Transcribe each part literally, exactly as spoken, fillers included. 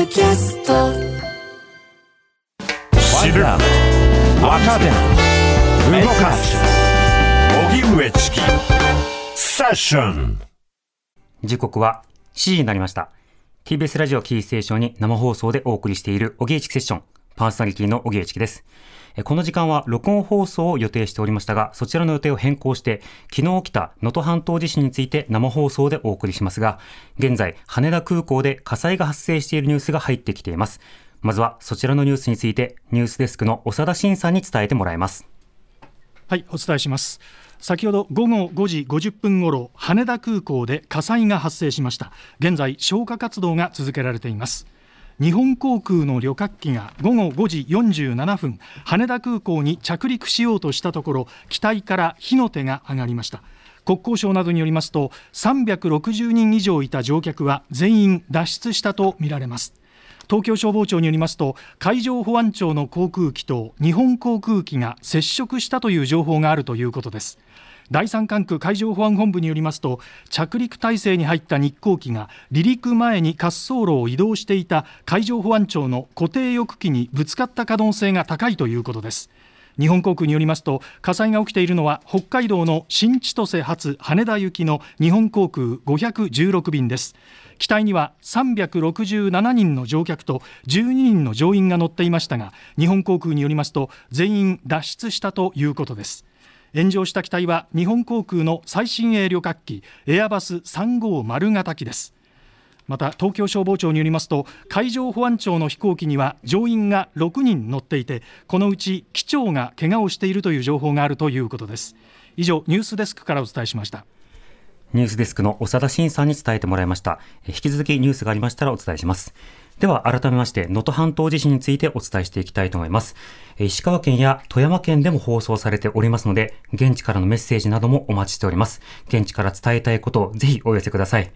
ドキャスト知る若手動かす荻上チキセッション。時刻はしちじになりました。 ティービーエス ラジオキーステーションに生放送でお送りしている荻上チキセッション、パーソナリティの荻上チキです。この時間は録音放送を予定しておりましたが、そちらの予定を変更して昨日起きた能登半島地震について生放送でお送りしますが、現在羽田空港で火災が発生しているニュースが入ってきています。まずはそちらのニュースについてニュースデスクの長田真さんに伝えてもらいます。はい、お伝えします。先ほど午後ごじごじゅっぷんごろ、羽田空港で火災が発生しました。現在消火活動が続けられています。日本航空の旅客機が午後ごじよんじゅうななふん羽田空港に着陸しようとしたところ、機体から火の手が上がりました。国交省などによりますと、さんびゃくろくじゅうにん以上いた乗客は全員脱出したとみられます。東京消防庁によりますと、海上保安庁の航空機と日本航空機が接触したという情報があるということです。だいさん管区海上保安本部によりますと、着陸態勢に入った日航機が離陸前に滑走路を移動していた海上保安庁の固定翼機にぶつかった可能性が高いということです。日本航空によりますと、火災が起きているのは北海道の新千歳発羽田行きの日本航空ごひゃくじゅうろくびんです。機体にはさんびゃくろくじゅうななにんの乗客とじゅうににんの乗員が乗っていましたが、日本航空によりますと全員脱出したということです。炎上した機体は日本航空の最新鋭旅客機エアバスさんびゃくご型機です。また東京消防庁によりますと、海上保安庁の飛行機には乗員がろくにん乗っていて、このうち機長が怪我をしているという情報があるということです。以上、ニュースデスクからお伝えしました。ニュースデスクの長田真さんに伝えてもらいました。引き続きニュースがありましたらお伝えします。では改めまして能登半島地震についてお伝えしていきたいと思います。石川県や富山県でも放送されておりますので、現地からのメッセージなどもお待ちしております。現地から伝えたいことをぜひお寄せください。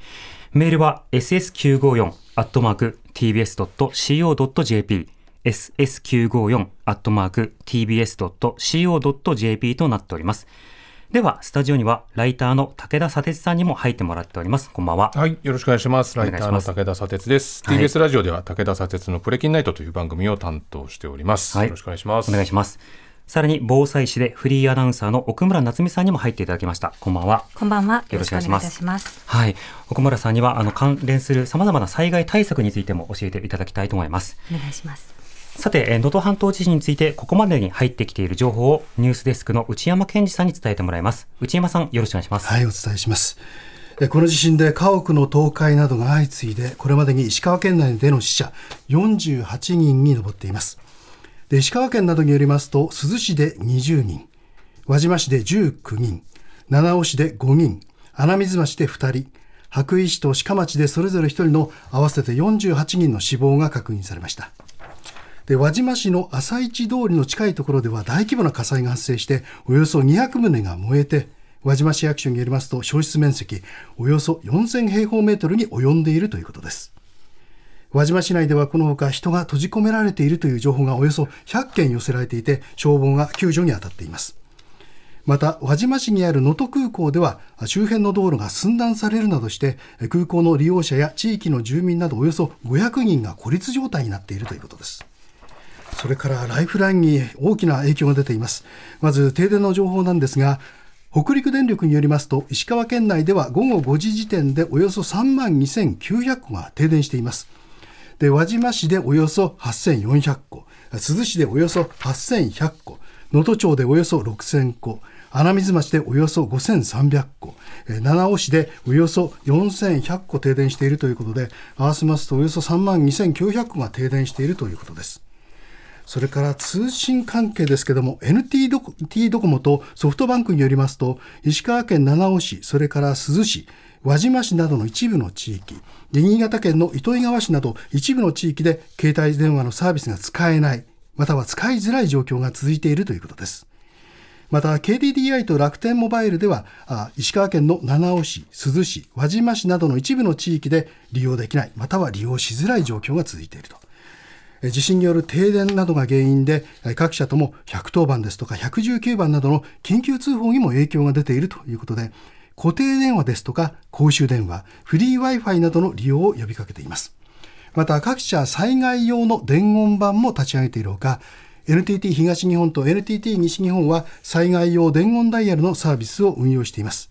メールは エスエスきゅうごよん アットマーク ティービーエス ドット シーオー ドット ジェーピー エスエスきゅうごよん アットマーク ティービーエス ドット シーオー ドット ジェーピー となっております。ではスタジオにはライターの武田砂鉄さんにも入ってもらっております。こんばんは。はい、よろしくお願いします。ライターの武田砂鉄です。 ティービーエス ラジオでは武田砂鉄のプレキンナイトという番組を担当しております、はい、よろしくお願いします。お願いします。さらに防災士でフリーアナウンサーの奥村夏美さんにも入っていただきました。こんばんは。こんばんは、よろしくお願いいたします。はい、奥村さんにはあの関連するさまざまな災害対策についても教えていただきたいと思います。お願いします。さて、能登半島地震についてここまでに入ってきている情報をニュースデスクの内山健二さんに伝えてもらいます。内山さん、よろしくお願いします。はい、お伝えします。この地震で家屋の倒壊などが相次いで、これまでに石川県内での死者よんじゅうはちにんに上っています。で、石川県などによりますと、珠洲市でにじゅうにん、輪島市でじゅうきゅうにん、七尾市でごにん、穴水町でふたり、羽咋市と志賀町でそれぞれひとりの合わせてよんじゅうはちにんの死亡が確認されました。で、輪島市の朝市通りの近いところでは大規模な火災が発生して、およそにひゃくとうが燃えて、輪島市役所によりますと焼失面積およそよんせんへいほうメートルに及んでいるということです。輪島市内ではこのほか人が閉じ込められているという情報がおよそひゃっけん寄せられていて、消防が救助に当たっています。また輪島市にある能登空港では周辺の道路が寸断されるなどして、空港の利用者や地域の住民などおよそごひゃくにんが孤立状態になっているということです。それからライフラインに大きな影響が出ています。まず停電の情報なんですが、北陸電力によりますと、石川県内では午後ごじ時点でおよそさんまんにせんきゅうひゃくこが停電しています。で、輪島市でおよそはっせんよんひゃくこ、珠洲市でおよそはっせんひゃくこ、能登町でおよそろくせんこ、穴水町でおよそごせんさんびゃくこ、七尾市でおよそよんせんひゃくこ停電しているということで、合わせますとおよそさんまんにせんきゅうひゃくこが停電しているということです。それから通信関係ですけども、 エヌティー ドコモとソフトバンクによりますと、石川県七尾市、それから珠洲市、輪島市などの一部の地域、新潟県の糸魚川市など一部の地域で携帯電話のサービスが使えない、または使いづらい状況が続いているということです。また ケーディーディーアイ と楽天モバイルでは、石川県の七尾市、珠洲市、輪島市などの一部の地域で利用できない、または利用しづらい状況が続いていると。地震による停電などが原因で、各社ともひゃくとおばんですとかひゃくじゅうきゅうばんなどの緊急通報にも影響が出ているということで、固定電話ですとか公衆電話、フリー Wi-Fi などの利用を呼びかけています。また各社災害用の伝言板も立ち上げているほか、 エヌティーティー 東日本と エヌティーティー 西日本は災害用伝言ダイヤルのサービスを運用しています。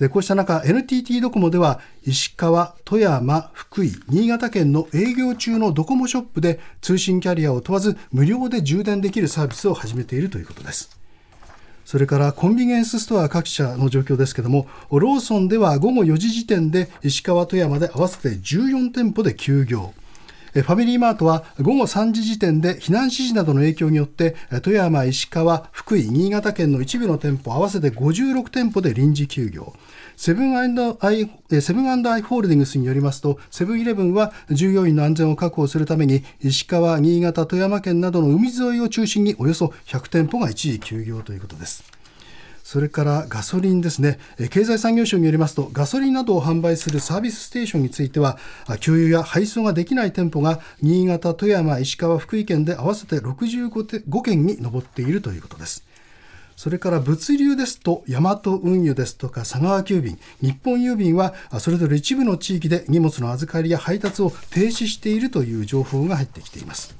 でこうした中 エヌティーティー ドコモでは石川、富山、福井、新潟県の営業中のドコモショップで通信キャリアを問わず無料で充電できるサービスを始めているということです。それからコンビニエンスストア各社の状況ですけども、ローソンでは午後よじ時点で石川、富山で合わせてじゅうよん店舗で休業、ファミリーマートは午後さん時時点で避難指示などの影響によって富山、石川、福井、新潟県の一部の店舗合わせてごじゅうろく店舗で臨時休業、セブン&アイホールディングスによりますとセブンイレブンは従業員の安全を確保するために石川、新潟、富山県などの海沿いを中心におよそひゃく店舗が一時休業ということです。それからガソリンですね。経済産業省によりますとガソリンなどを販売するサービスステーションについては給油や配送ができない店舗が新潟、富山、石川、福井県で合わせてろくじゅうご件に上っているということです。それから物流ですとヤマト運輸ですとか佐川急便、日本郵便はそれぞれ一部の地域で荷物の預かりや配達を停止しているという情報が入ってきています。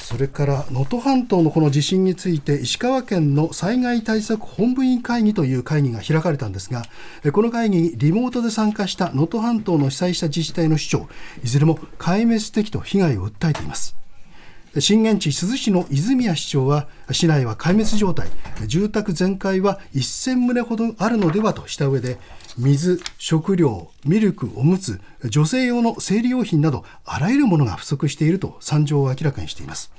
それから能登半島のこの地震について石川県の災害対策本部委員会議という会議が開かれたんですが、この会議にリモートで参加した能登半島の被災した自治体の首長いずれも壊滅的と被害を訴えています。震源地珠洲市の泉谷市長は市内は壊滅状態、住宅全壊はせん棟ほどあるのではとした上で、水、食料、ミルク、おむつ、女性用の生理用品などあらゆるものが不足していると惨状を明らかにしています。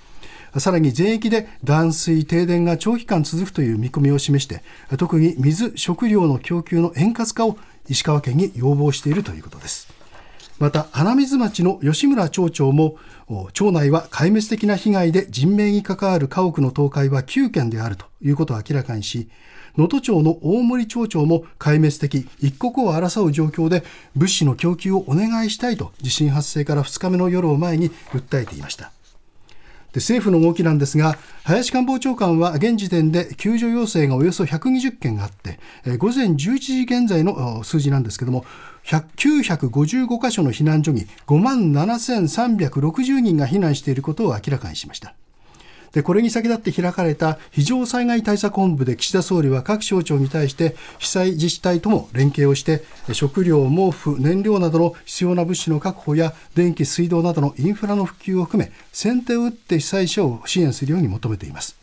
さらに全域で断水、停電が長期間続くという見込みを示して、特に水、食料の供給の円滑化を石川県に要望しているということです。また穴水町の吉村町長も町内は壊滅的な被害で人命に関わる家屋の倒壊はきゅう件であるということを明らかにし、能登町の大森町長も壊滅的、一刻を争う状況で物資の供給をお願いしたいと地震発生からふつかめの夜を前に訴えていました。で政府の動きなんですが、林官房長官は現時点で救助要請がおよそひゃくにじゅう件あって、えー、午前じゅういち時現在の数字なんですけども、きゅうひゃくごじゅうごカ所の避難所にごまんななせんさんびゃくろくじゅう人が避難していることを明らかにしました。でこれに先立って開かれた非常災害対策本部で岸田総理は各省庁に対して被災自治体とも連携をして食料、毛布、燃料などの必要な物資の確保や電気、水道などのインフラの普及を含め先手を打って被災者を支援するように求めています。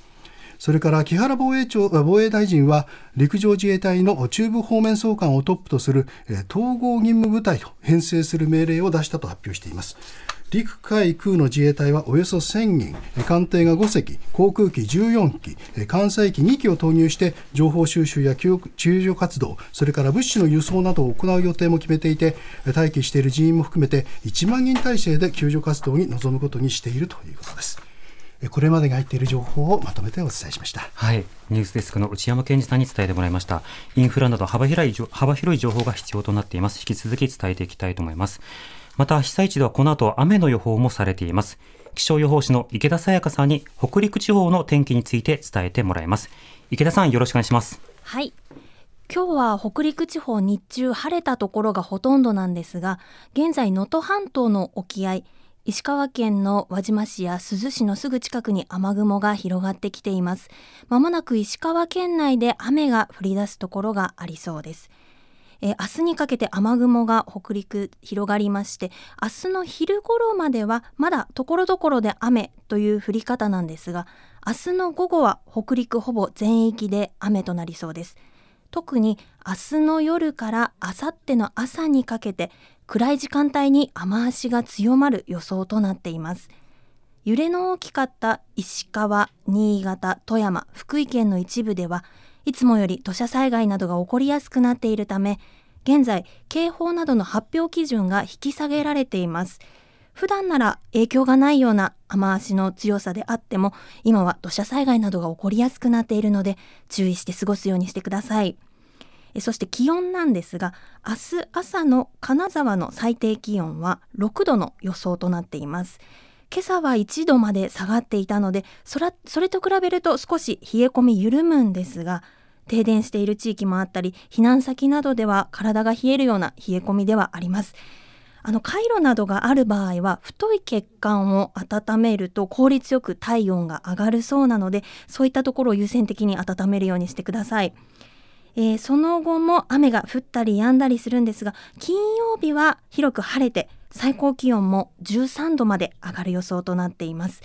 それから木原防衛庁、防衛大臣は陸上自衛隊の中部方面総監をトップとする統合任務部隊を編成する命令を出したと発表しています。陸海空の自衛隊はおよそせん人、艦艇がご隻、航空機じゅうよん機、艦載機に機を投入して情報収集や救助活動、それから物資の輸送などを行う予定も決めていて、待機している人員も含めていちまん人体制で救助活動に臨むことにしているということです。これまでに入っている情報をまとめてお伝えしました。はい、ニュースデスクの内山健二さんに伝えてもらいました。インフラなど幅広い、幅広い情報が必要となっています。引き続き伝えていきたいと思います。また被災地ではこの後雨の予報もされています。気象予報士の池田沙耶香さんに北陸地方の天気について伝えてもらいます。池田さん、よろしくお願いします。はい、今日は北陸地方日中晴れたところがほとんどなんですが、現在能登半島の沖合、石川県の輪島市や珠洲市のすぐ近くに雨雲が広がってきています。まもなく石川県内で雨が降り出すところがありそうです。え明日にかけて雨雲が北陸広がりまして、明日の昼頃まではまだ所々で雨という降り方なんですが、明日の午後は北陸ほぼ全域で雨となりそうです。特に明日の夜からあさっての朝にかけて暗い時間帯に雨足が強まる予想となっています。揺れの大きかった石川、新潟、富山、福井県の一部ではいつもより土砂災害などが起こりやすくなっているため、現在警報などの発表基準が引き下げられています。普段なら影響がないような雨足の強さであっても、今は土砂災害などが起こりやすくなっているので注意して過ごすようにしてください。えそして気温なんですが、明日朝の金沢の最低気温はろくどの予想となっています。今朝はいちどまで下がっていたので、そら、それと比べると少し冷え込み緩むんですが、停電している地域もあったり、避難先などでは体が冷えるような冷え込みではあります。あのカイロなどがある場合は太い血管を温めると効率よく体温が上がるそうなので、そういったところを優先的に温めるようにしてください。えー、その後も雨が降ったり止んだりするんですが、金曜日は広く晴れて最高気温もじゅうさんどまで上がる予想となっています。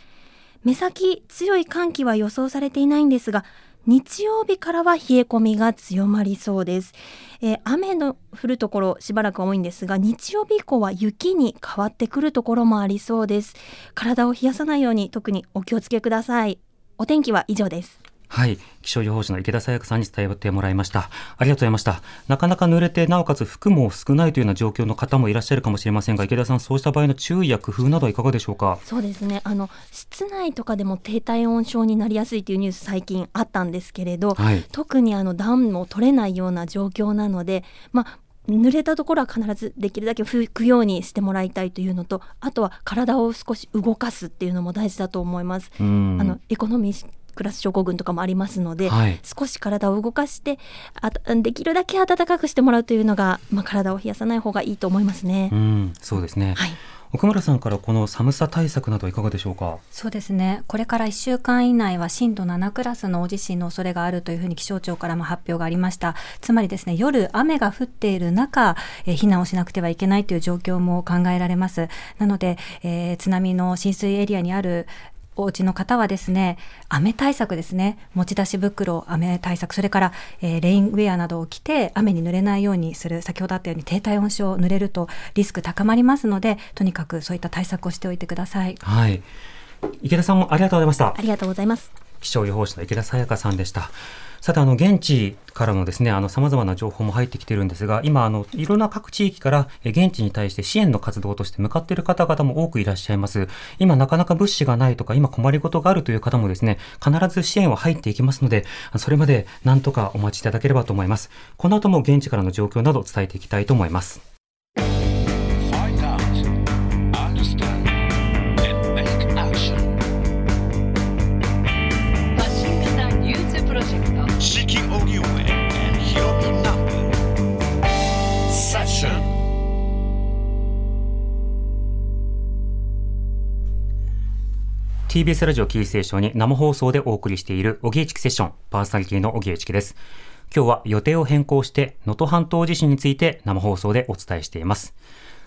目先強い寒気は予想されていないんですが、日曜日からは冷え込みが強まりそうです。えー、雨の降るところしばらく多いんですが、日曜日以降は雪に変わってくるところもありそうです。体を冷やさないように特にお気をつけください。お天気は以上です。はい、気象予報士の池田沙耶香さんに伝えてもらいました。ありがとうございました。なかなか濡れて、なおかつ服も少ないというような状況の方もいらっしゃるかもしれませんが、池田さん、そうした場合の注意や工夫などはいかがでしょうか。そうですね、あの室内とかでも低体温症になりやすいというニュース最近あったんですけれど、はい、特にあの暖も取れないような状況なので、まあ濡れたところは必ずできるだけ拭くようにしてもらいたいというのと、あとは体を少し動かすっていうのも大事だと思います。あのエコノミークラス症候群とかもありますので、はい、少し体を動かしてあできるだけ暖かくしてもらうというのが、まあ、体を冷やさない方がいいと思いますね。うん、そうですね、はい。奥村さんからこの寒さ対策などいかがでしょうか。そうですね、これからいっしゅうかん以内は震度ななクラスの大地震の恐れがあるというふうに気象庁からも発表がありました。つまりですね、夜雨が降っている中、えー、避難をしなくてはいけないという状況も考えられます。なので、えー、津波の浸水エリアにあるお家の方はですね、雨対策ですね、持ち出し袋、雨対策、それから、えー、レインウェアなどを着て雨に濡れないようにする。先ほどあったように低体温症、濡れるとリスク高まりますので、とにかくそういった対策をしておいてください。はい、池田さんもありがとうございました。ありがとうございます。気象予報士の池田沙耶香さんでした。さて、あの現地からのですね、あの様々な情報も入ってきているんですが、今あのいろんな各地域から現地に対して支援の活動として向かっている方々も多くいらっしゃいます。今なかなか物資がないとか、今困りごとがあるという方もですね、必ず支援は入っていきますので、それまで何とかお待ちいただければと思います。この後も現地からの状況などを伝えていきたいと思います。ティービーエス ラジオキーステーションに生放送でお送りしている荻江知紀セッション、パーソナリティの荻江知紀です。今日は予定を変更して能登半島地震について生放送でお伝えしています。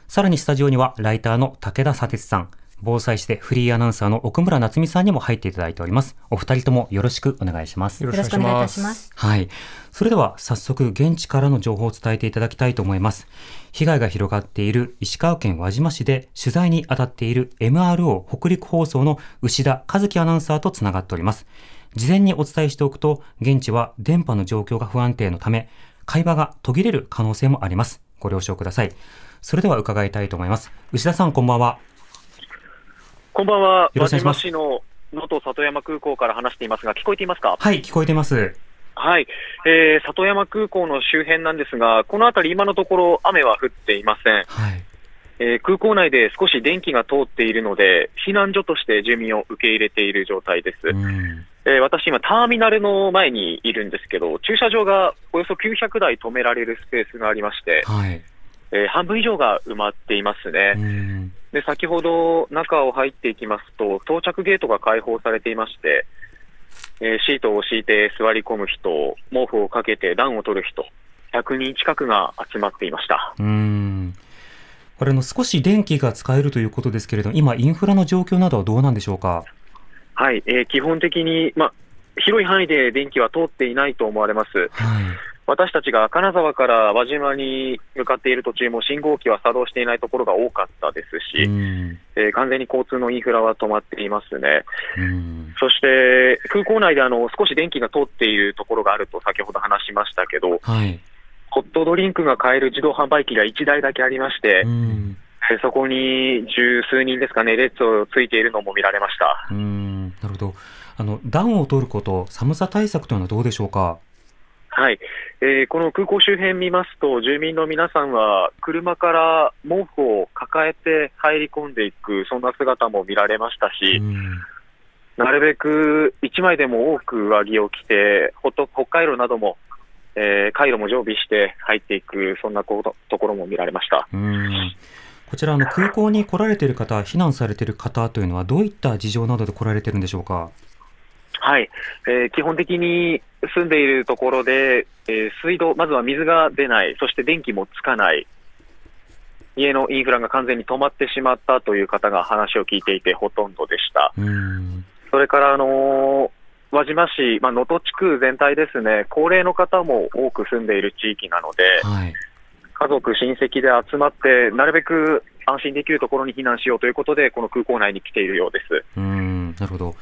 さらにスタジオにはライターの武田砂鉄さん、防災士でフリーアナウンサーの奥村奈津美さんにも入っていただいております。お二人ともよろしくお願いします。よろしくお願いいたします。はい、それでは早速現地からの情報を伝えていただきたいと思います。被害が広がっている石川県輪島市で取材に当たっている エムアールオー 北陸放送の牛田和樹アナウンサーとつながっております。事前にお伝えしておくと、現地は電波の状況が不安定のため会話が途切れる可能性もあります。ご了承ください。それでは伺いたいと思います。牛田さん、こんばんは。こんばんは。輪島市の能登里山空港から話していますが、聞こえていますか。はい、聞こえています。はい、えー、里山空港の周辺なんですが、この辺り今のところ雨は降っていません。はい、えー、空港内で少し電気が通っているので、避難所として住民を受け入れている状態です。うん、えー、私今ターミナルの前にいるんですけど、駐車場がおよそきゅうひゃくだい止められるスペースがありまして、はい、えー、半分以上が埋まっていますね。うん、で先ほど中を入っていきますと、到着ゲートが開放されていまして、えー、シートを敷いて座り込む人、毛布をかけて暖を取る人、ひゃくにん近くが集まっていました。うーん、これの少し電気が使えるということですけれど、今インフラの状況などはどうなんでしょうか。はい、えー、基本的に、ま、広い範囲で電気は通っていないと思われます。はい、私たちが金沢から輪島に向かっている途中も信号機は作動していないところが多かったですし、うん、えー、完全に交通のインフラは止まっていますね。うん、そして空港内であの少し電気が通っているところがあると先ほど話しましたけど、はい、ホットドリンクが買える自動販売機がいちだいだけありまして、うん、えー、そこに十数人ですかね、列をついているのも見られました。うん、なるほど。あの暖を取ること、寒さ対策というのはどうでしょうか。はい、えー、この空港周辺見ますと、住民の皆さんは車から毛布を抱えて入り込んでいく、そんな姿も見られましたし、うん、なるべくいちまいでも多く上着を着て、ほと北海道なども、えー、カイロも常備して入っていく、そんなこと、ところも見られました。うん、ここちらの空港に来られている方、避難されている方というのはどういった事情などで来られているんでしょうか。はい、えー、基本的に住んでいるところで、えー、水道、まずは水が出ない、そして電気もつかない、家のインフラが完全に止まってしまったという方が話を聞いていてほとんどでした。うん、それからあのー、輪島市、まあ、能登地区全体ですね、高齢の方も多く住んでいる地域なので、はい、家族親戚で集まってなるべく安心できるところに避難しようということでこの空港内に来ているようです。うん、なるほど。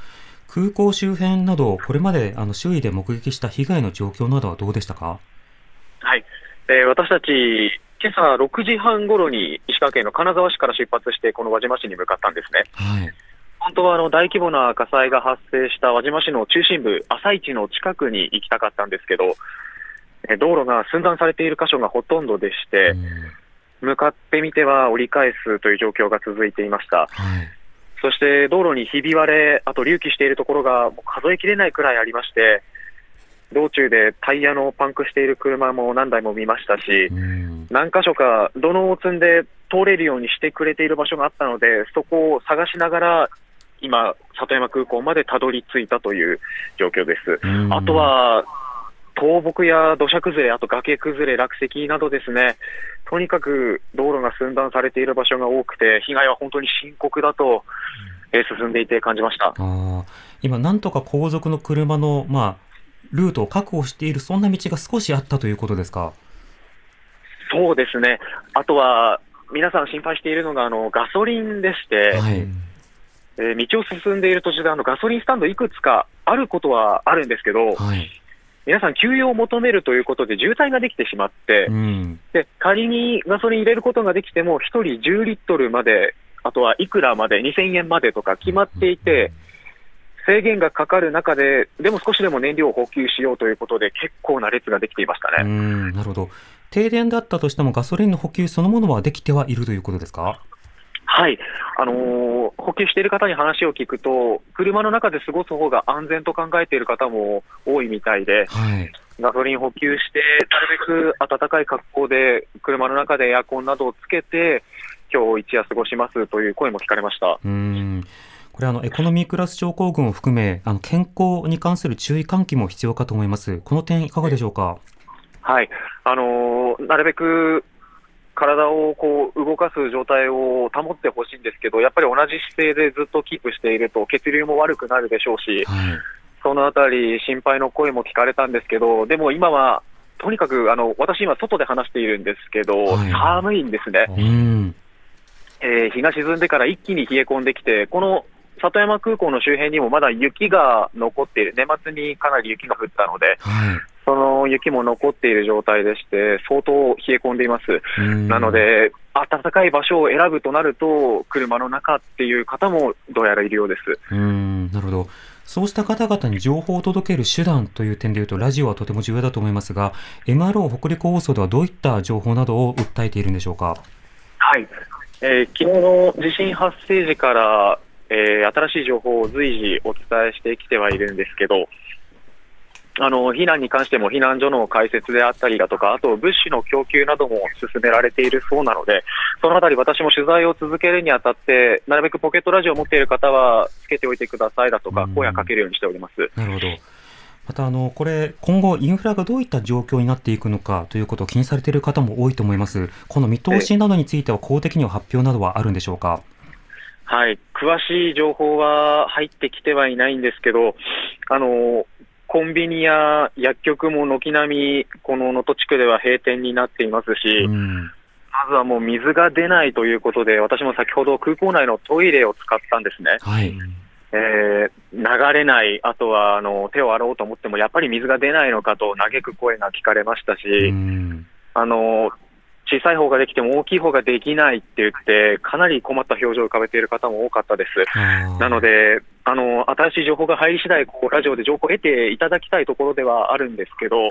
空港周辺など、これまであの周囲で目撃した被害の状況などはどうでしたか。はい、えー、私たち今朝ろくじはんごろに石川県の金沢市から出発してこの輪島市に向かったんですね。はい、本当はあの大規模な火災が発生した輪島市の中心部、朝市の近くに行きたかったんですけど、えー、道路が寸断されている箇所がほとんどでして、うん、向かってみては折り返すという状況が続いていました。はい、そして道路にひび割れ、あと隆起しているところがもう数えきれないくらいありまして、道中でタイヤのパンクしている車も何台も見ましたし、うん、何箇所か土のうを積んで通れるようにしてくれている場所があったので、そこを探しながら今里山空港までたどり着いたという状況です。うん、あとは倒木や土砂崩れ、あと崖崩れ、落石などですね、とにかく道路が寸断されている場所が多くて、被害は本当に深刻だと、えー、進んでいて感じました。あ、今なんとか後続の車の、まあ、ルートを確保している、そんな道が少しあったということですか。そうですね。あとは皆さん心配しているのがあのガソリンでして、はい、えー、道を進んでいる途中であのガソリンスタンドいくつかあることはあるんですけど、はい、皆さん給油を求めるということで渋滞ができてしまって、うん、で仮にガソリン入れることができてもひとりじゅうリットルまで、あとはいくらまで、にせんえんまでとか決まっていて、制限がかかる中ででも少しでも燃料を補給しようということで結構な列ができていましたね。うん、なるほど。停電だったとしてもガソリンの補給そのものはできてはいるということですか。はい、あのー、補給している方に話を聞くと、車の中で過ごす方が安全と考えている方も多いみたいで、はい、ガソリン補給してなるべく暖かい格好で車の中でエアコンなどをつけて今日一夜過ごしますという声も聞かれました。うーん、これあのエコノミークラス症候群を含めあの健康に関する注意喚起も必要かと思います。この点いかがでしょうか。はい、あのー、なるべく体をこう動かす状態を保ってほしいんですけど、やっぱり同じ姿勢でずっとキープしていると血流も悪くなるでしょうし、はい、そのあたり心配の声も聞かれたんですけど、でも今はとにかくあの私今外で話しているんですけど、はい、寒いんですね。うん、えー、日が沈んでから一気に冷え込んできて、この里山空港の周辺にもまだ雪が残っている、年末にかなり雪が降ったので、はい、その雪も残っている状態でして相当冷え込んでいます。なので暖かい場所を選ぶとなると車の中っていう方もどうやらいるようです。うーん、なるほど。そうした方々に情報を届ける手段という点でいうとラジオはとても重要だと思いますが、 エムアールオー 北陸放送ではどういった情報などを訴えているんでしょうか。はい、えー、昨日の地震発生時からえー、新しい情報を随時お伝えしてきてはいるんですけど、あの避難に関しても避難所の開設であったりだとか、あと物資の供給なども進められているそうなので、そのあたり私も取材を続けるにあたってなるべくポケットラジオを持っている方はつけておいてくださいだとか声をかけるようにしております。なるほど。またあのこれ今後インフラがどういった状況になっていくのかということを気にされている方も多いと思います。この見通しなどについては公的には発表などはあるんでしょうか。はい、詳しい情報は入ってきてはいないんですけど、あのコンビニや薬局も軒並みこの能登地区では閉店になっていますし、うん、まずはもう水が出ないということで、私も先ほど空港内のトイレを使ったんですね。はい、えー、流れない、あとはあの手を洗おうと思ってもやっぱり水が出ないのかと嘆く声が聞かれましたし、うん、あの小さい方ができても大きい方ができないって言ってかなり困った表情を浮かべている方も多かったです。なのであの新しい情報が入り次第こうラジオで情報を得ていただきたいところではあるんですけど、は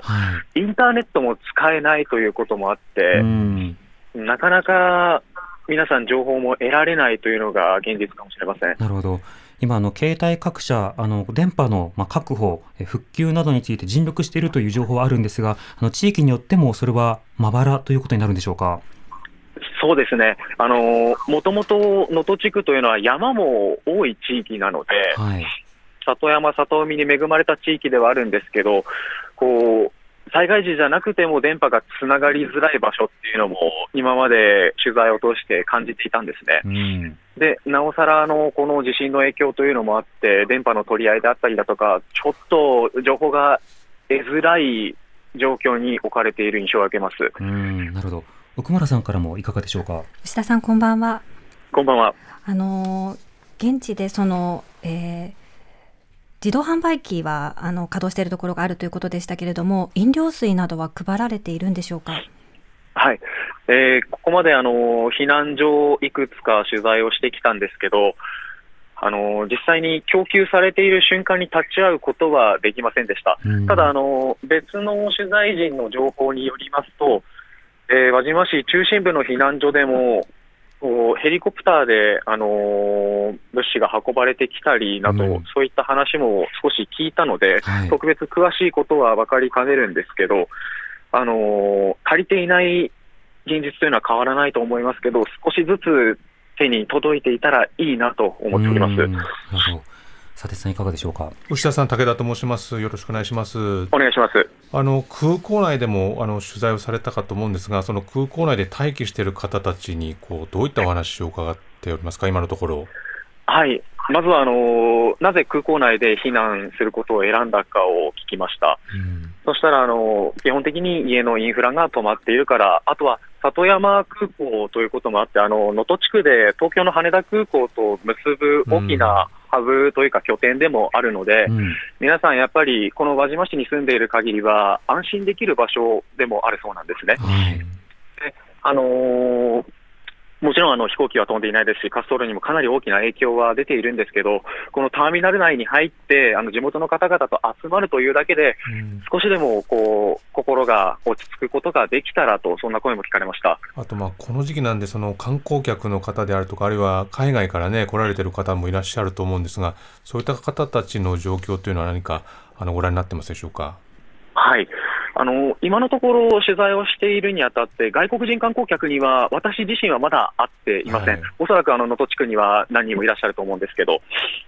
い、インターネットも使えないということもあって、うん、なかなか皆さん情報も得られないというのが現実かもしれません。なるほど。今あの携帯各社あの電波のまあ確保復旧などについて尽力しているという情報はあるんですが、あの地域によってもそれはまばらということになるんでしょうか。そうですね、あのもともと能登地区というのは山も多い地域なので、はい、里山里海に恵まれた地域ではあるんですけど、こう災害時じゃなくても電波がつながりづらい場所っていうのも今まで取材を通して感じていたんですね、うん、でなおさらのこの地震の影響というのもあって、電波の取り合いであったりだとか、ちょっと情報が得づらい状況に置かれている印象を受けます。うん、なるほど。奥村さんからもいかがでしょうか。吉田さん、こんばんは。こんばんは。あの現地でその、えー自動販売機はあの稼働しているところがあるということでしたけれども、飲料水などは配られているんでしょうか。はい、えー、ここまであの避難所いくつか取材をしてきたんですけど、あの実際に供給されている瞬間に立ち会うことはできませんでした。うん、ただあの別の取材陣の情報によりますと、えー、輪島市中心部の避難所でもヘリコプターで、あのー、物資が運ばれてきたりなど、うん、そういった話も少し聞いたので、はい、特別詳しいことは分かりかねるんですけど、あのー、足りていない現実というのは変わらないと思いますけど、少しずつ手に届いていたらいいなと思っております。うん、佐哲さん、いかがでしょうか。牛田さん、武田と申します。よろしくお願いします。お願いします。あの空港内でもあの取材をされたかと思うんですが、その空港内で待機している方たちにこうどういったお話を伺っておりますか、今のところ。はい、まずはあのなぜ空港内で避難することを選んだかを聞きました。うん、そしたらあの基本的に家のインフラが止まっているから、あとは里山空港ということもあって、あの能登地区で東京の羽田空港と結ぶ大きな、うん、ハブというか拠点でもあるので、うん、皆さんやっぱりこの輪島市に住んでいる限りは安心できる場所でもあるそうなんですね。はい、であのー、もちろんあの飛行機は飛んでいないですし、滑走路にもかなり大きな影響は出ているんですけど、このターミナル内に入ってあの地元の方々と集まるというだけで、うん、少しでもこう心が落ち着くことができたらと、そんな声も聞かれました。あとまあこの時期なんで、その観光客の方であるとか、あるいは海外から、ね、来られている方もいらっしゃると思うんですが、そういった方たちの状況というのは何かあのご覧になってますでしょうか。はい、あの今のところ取材をしているにあたって、外国人観光客には私自身はまだ会っていません。はい、おそらくあの能登地区には何人もいらっしゃると思うんですけど、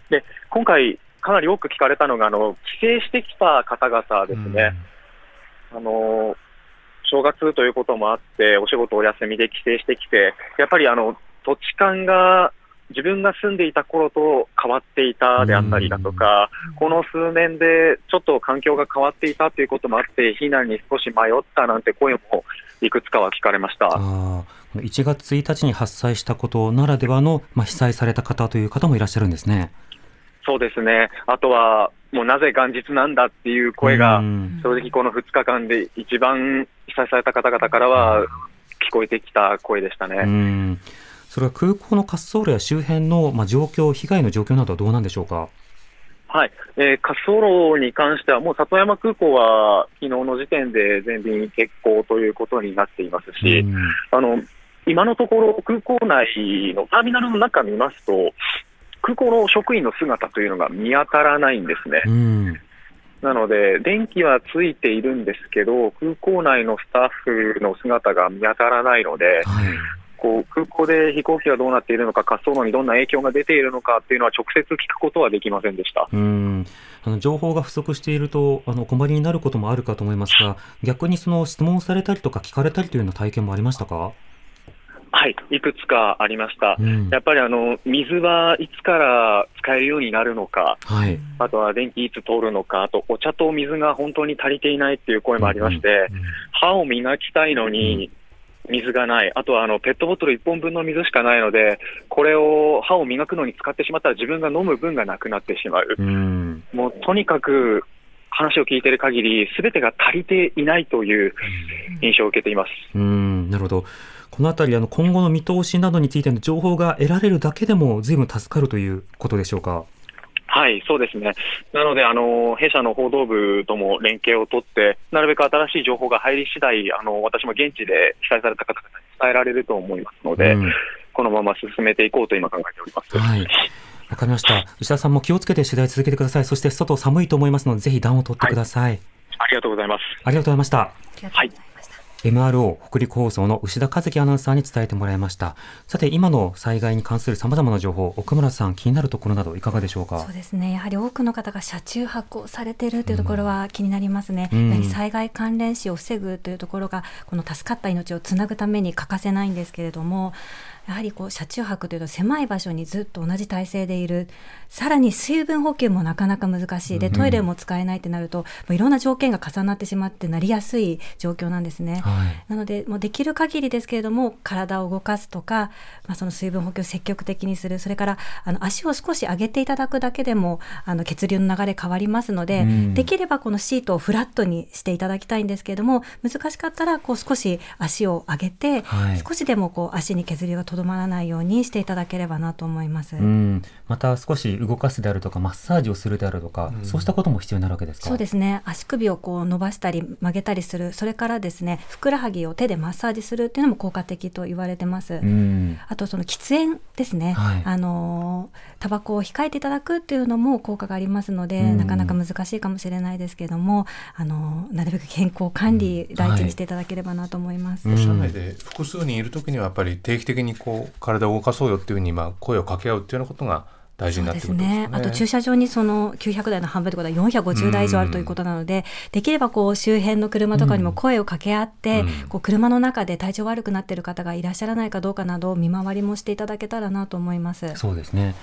で今回かなり多く聞かれたのがあの帰省してきた方々ですね。うん、あの正月ということもあってお仕事お休みで帰省してきて、やっぱりあの土地勘が自分が住んでいた頃と変わっていたであったりだとか、この数年でちょっと環境が変わっていたということもあって避難に少し迷ったなんて声もいくつかは聞かれました。あ、いちがつついたちに発災したことならではの、まあ、被災された方という方もいらっしゃるんですね。そうですね、あとはもうなぜ元日なんだっていう声が正直このふつかかんで一番被災された方々からは聞こえてきた声でしたね。うん、それは空港の滑走路や周辺の、まあ、状況、被害の状況などはどうなんでしょうか。はい、えー、滑走路に関してはもう里山空港は昨日の時点で全便欠航ということになっていますし、あの今のところ空港内のターミナルの中を見ますと、空港の職員の姿というのが見当たらないんですね。うん、なので電気はついているんですけど、空港内のスタッフの姿が見当たらないので、はい、空港で飛行機がどうなっているのか、滑走路にどんな影響が出ているのかというのは直接聞くことはできませんでした。うん、あの情報が不足しているとあの困りになることもあるかと思いますが、逆にその質問されたりとか聞かれたりというような体験もありましたか。はい、いくつかありました。うん、やっぱりあの水はいつから使えるようになるのか、はい、あとは電気いつ通るのか、あとお茶と水が本当に足りていないという声もありまして、うんうんうん、歯を磨きたいのに、うん、水がない、あとはあのペットボトルいっぽんぶんの水しかないので、これを歯を磨くのに使ってしまったら自分が飲む分がなくなってしまう。うん、もうとにかく話を聞いている限り全てが足りていないという印象を受けています。うん、なるほど。このあたりあの今後の見通しなどについての情報が得られるだけでも随分助かるということでしょうか。はい、そうですね。なのであの弊社の報道部とも連携を取って、なるべく新しい情報が入り次第あの私も現地で被災された方々に伝えられると思いますので、うん、このまま進めていこうと今考えております。はい、わかりました。牛田さんも気をつけて取材続けてください。そして外寒いと思いますのでぜひ暖を取ってください。はい、ありがとうございます。ありがとうございました。はい。エムアールオー 北陸放送の牛田和樹アナウンサーに伝えてもらいました。さて、今の災害に関するさまざまな情報、奥村さん、気になるところなどいかがでしょうか。そうですね、やはり多くの方が車中泊をされているというところは気になりますね、うん、やはり災害関連死を防ぐというところがこの助かった命をつなぐために欠かせないんですけれども、やはりこう車中泊というと狭い場所にずっと同じ体勢でいる、さらに水分補給もなかなか難しいで、トイレも使えないってなると、うん、いろんな条件が重なってしまってなりやすい状況なんですね、はい、なのでもうできる限りですけれども体を動かすとか、まあ、その水分補給を積極的にする、それからあの足を少し上げていただくだけでもあの血流の流れ変わりますので、うん、できればこのシートをフラットにしていただきたいんですけれども、難しかったらこう少し足を上げて、はい、少しでもこう足に血流がとどまらないようにしていただければなと思います。うん、また少し動かすであるとかマッサージをするであるとか、うん、そうしたことも必要になるわけですか。そうですね、足首をこう伸ばしたり曲げたりする、それからですねふくらはぎを手でマッサージするというのも効果的と言われてます。うん、あとその喫煙ですね、はい、あのタバコを控えていただくというのも効果がありますので、うん、なかなか難しいかもしれないですけれども、あのなるべく健康管理大事にしていただければなと思います、うんはい、社内で複数人いるときにはやっぱり定期的にこう体を動かそうよっていうふうにまあ声を掛け合うっていうようなことが大事になってくるんですね。そうですね。あと駐車場にそのきゅうひゃくだいの半分ということはよんひゃくごじゅうだい以上あるということなので、うん、できればこう周辺の車とかにも声を掛け合って、うん、こう車の中で体調悪くなっている方がいらっしゃらないかどうかなどを見回りもしていただけたらなと思います。そうですね、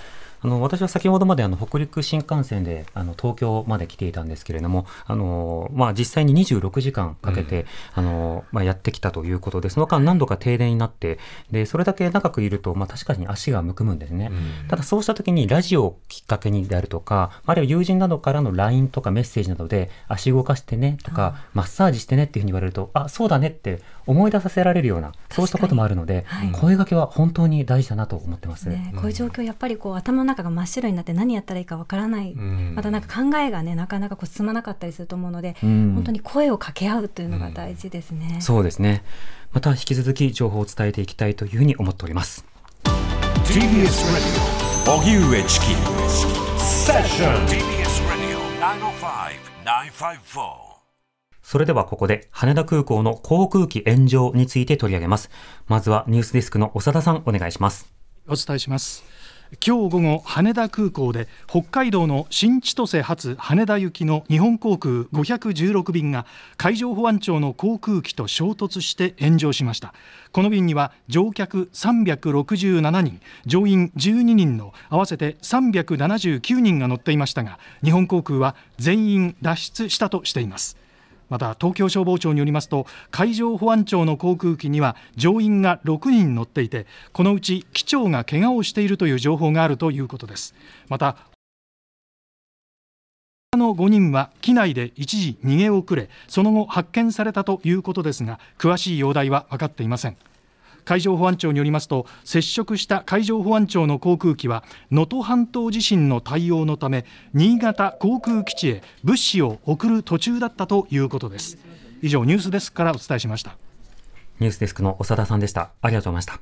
あの私は先ほどまであの北陸新幹線であの東京まで来ていたんですけれども、あの、まあ、実際ににじゅうろくじかんかけて、うんあのまあ、やってきたということで、その間何度か停電になって、でそれだけ長くいると、まあ、確かに足がむくむんですね、うん、ただそうした時にラジオをきっかけにであるとか、あるいは友人などからの ライン とかメッセージなどで足動かしてねとか、うん、マッサージしてねっていうふうに言われると、あそうだねって思い出させられるような、そうしたこともあるので、はい、声掛けは本当に大事だなと思ってます、ね、こういう状況やっぱりこう頭の中が真っ白になって何やったらいいかわからない、うん、またなんか考えがねなかなかこう進まなかったりすると思うので、うん、本当に声を掛け合うというのが大事ですね、うん、そうですね。また引き続き情報を伝えていきたいというふうに思っております。 ティービーエス Radio 荻上チキセッション ティービーエス Radio きゅうまるご きゅうごよん。それではここで羽田空港の航空機炎上について取り上げます。まずはニュースデスクの長田さん、お願いします。お伝えします。今日午後、羽田空港で北海道の新千歳発羽田行きの日本航空ごひゃくじゅうろくびんが海上保安庁の航空機と衝突して炎上しました。この便には乗客さんびゃくろくじゅうななにん、乗員じゅうににんの合わせてさんびゃくななじゅうきゅうにんが乗っていましたが、日本航空は全員脱出したとしています。また東京消防庁によりますと、海上保安庁の航空機には乗員がろくにん乗っていて、このうち機長が怪我をしているという情報があるということです。また他のごにんは機内で一時逃げ遅れ、その後発見されたということですが、詳しい容体は分かっていません。海上保安庁によりますと、接触した海上保安庁の航空機は能登半島地震の対応のため新潟航空基地へ物資を送る途中だったということです。以上、ニュースデスクからお伝えしました。ニュースデスクの長田さんでした。ありがとうございました。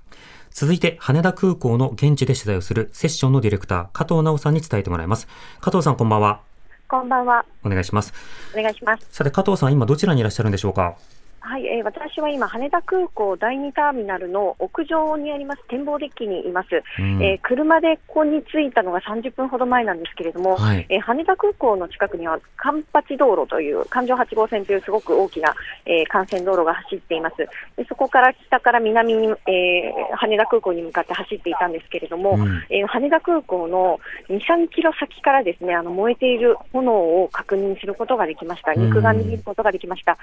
続いて羽田空港の現地で取材をするセッションのディレクター、加藤直さんに伝えてもらいます。加藤さん、こんばんは。こんばんは。お願いします。お願いします。さて加藤さん、今どちらにいらっしゃるんでしょうか。はい、えー、私は今羽田空港だいにターミナルの屋上にあります展望デッキにいます、うんえー、車でここに着いたのがさんじゅっぷんほど前なんですけれども、はいえー、羽田空港の近くには環八道路という環状はち号線というすごく大きな、えー、幹線道路が走っています。でそこから北から南に、えー、羽田空港に向かって走っていたんですけれども、うんえー、羽田空港の にさんキロ先からですね、あの燃えている炎を確認することができました。肉眼で見ることができました。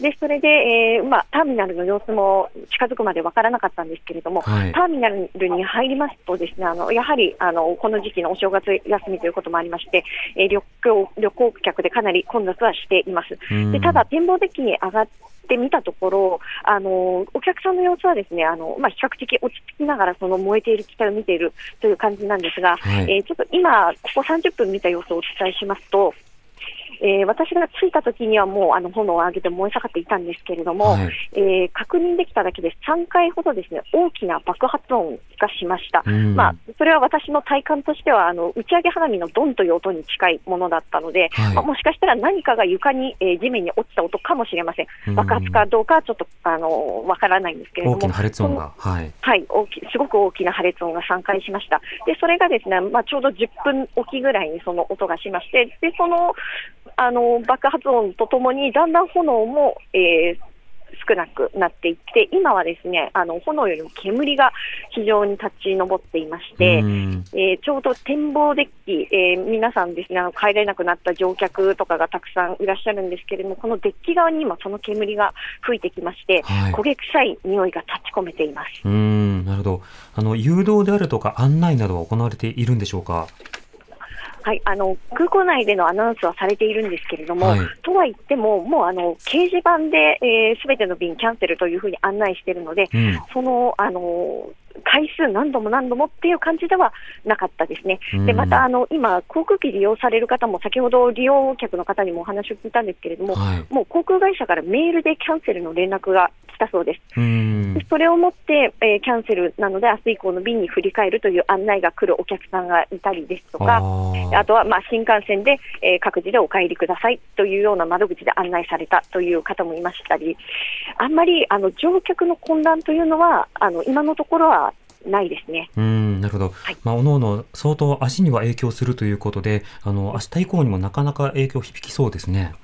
でそれでえーまあ、ターミナルの様子も近づくまでわからなかったんですけれども、はい、ターミナルに入りますとですね、あのやはりあのこの時期のお正月休みということもありまして、えー、旅行、旅行客でかなり混雑はしています。でただ展望デッキに上がってで見たところ、あのお客さんの様子はですね、あの、まあ、比較的落ち着きながらその燃えている機体を見ているという感じなんですが、はいえー、ちょっと今ここさんじゅっぷん見た様子をお伝えしますと、えー、私が着いた時にはもうあの炎を上げて燃え盛っていたんですけれども、はい、えー、確認できただけでさんかいほどですね、大きな爆発音がしました、うん。まあ、それは私の体感としてはあの打ち上げ花火のドンという音に近いものだったので、はい、まあ、もしかしたら何かが床に、えー、地面に落ちた音かもしれません。爆発かどうかはちょっとあのわからないんですけれども、大きな破裂音が、はいはい、大きすごく大きな破裂音がさんかいしました。でそれがですね、まあ、ちょうどじゅっぷんおきぐらいにその音がしまして、でそのあの爆発音とともにだんだん炎も、えー、少なくなっていって、今はですねあの炎よりも煙が非常に立ち上っていまして、えー、ちょうど展望デッキ、えー、皆さんですねあの帰れなくなった乗客とかがたくさんいらっしゃるんですけれども、このデッキ側に今その煙が吹いてきまして、はい、焦げ臭い匂いが立ち込めています。うーん、なるほど。あの誘導であるとか案内などは行われているんでしょうか。はい、あの空港内でのアナウンスはされているんですけれども、はい、とはいってももうあの掲示板で、えー、全ての便キャンセルというふうに案内しているので、うん、その、あの回数何度も何度もっていう感じではなかったですね。でまたあの今航空機利用される方も、先ほど利用客の方にもお話を聞いたんですけれども、はい、もう航空会社からメールでキャンセルの連絡が来たそうです。うん、それをもって、えー、キャンセルなので明日以降の便に振り返るという案内が来るお客さんがいたりですとか、 あ, あとはまあ新幹線で、えー、各自でお帰りくださいというような窓口で案内されたという方もいましたり、あんまりあの乗客の混乱というのはあの今のところはないですね。うん、なるほど。はい、まあ、おのおの相当足には影響するということで、あの明日以降にもなかなか影響響きそうですね。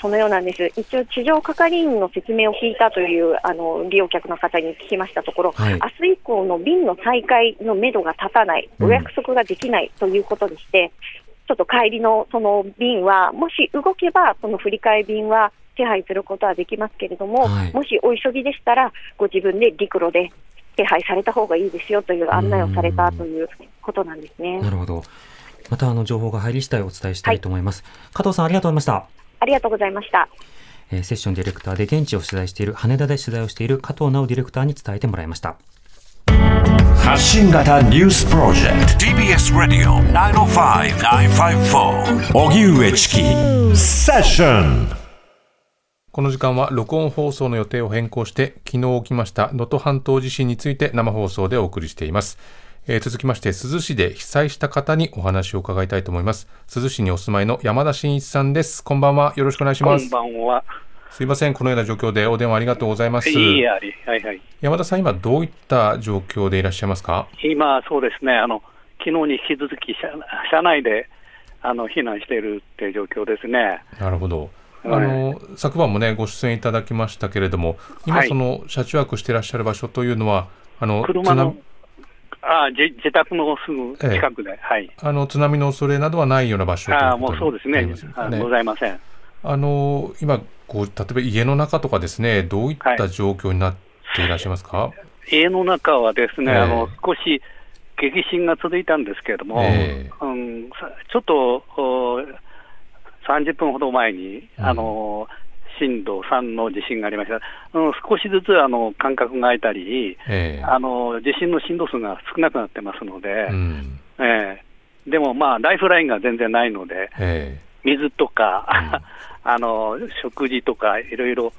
そのようなんです。一応地上係員の説明を聞いたというあの利用客の方に聞きましたところ、はい、明日以降の便の再開のめどが立たない、お約束ができないということでして、うん、ちょっと帰りのその便はもし動けばその振り替え便は手配することはできますけれども、はい、もしお急ぎでしたらご自分で陸路で手配された方がいいですよという案内をされたということなんですね。なるほど。またあの情報が入り次第お伝えしたいと思います。はい、加藤さんありがとうございました。ありがとうございました。えー、セッションディレクターで現地を取材している、羽田で取材をしている加藤直ディレクターに伝えてもらいました。発信型ニュースプロジェクト ティービーエス ラディオ きゅうまるご きゅうごよん おぎうえちきセッション。この時間は録音放送の予定を変更して昨日起きました能登半島地震について生放送でお送りしています。えー、続きまして珠洲市で被災した方にお話を伺いたいと思います。珠洲市にお住まいの山田真一さんです。こんばんは、よろしくお願いします。こんばんは。すいません、このような状況でお電話ありがとうございます。いいや、はいはい、山田さん今どういった状況でいらっしゃいますか。今そうですね、あの昨日に引き続き 車, 車内であの避難しているという状況ですね。なるほど。あのはい、昨晩も、ね、ご出演いただきましたけれども、今その車中泊していらっしゃる場所というのは、はい、あの車のあ 自, 自宅のすぐ近くで、ええはい、あの津波の恐れなどはないような場所ということに。あもうそうですね、ねございません。あの今こう例えば家の中とかですね、どういった状況になっていらっしゃいますか。はい、家の中はですね、ええ、あの少し激震が続いたんですけれども、ええうん、ちょっとさんじゅっぷんほど前にあの、うん、震度さんの地震がありました。あの少しずつあの間隔が空いたり、えー、あの地震の震度数が少なくなってますので、うんえー、でも、まあ、ライフラインが全然ないので、えー、水とか、うん、あの食事とかいろいろ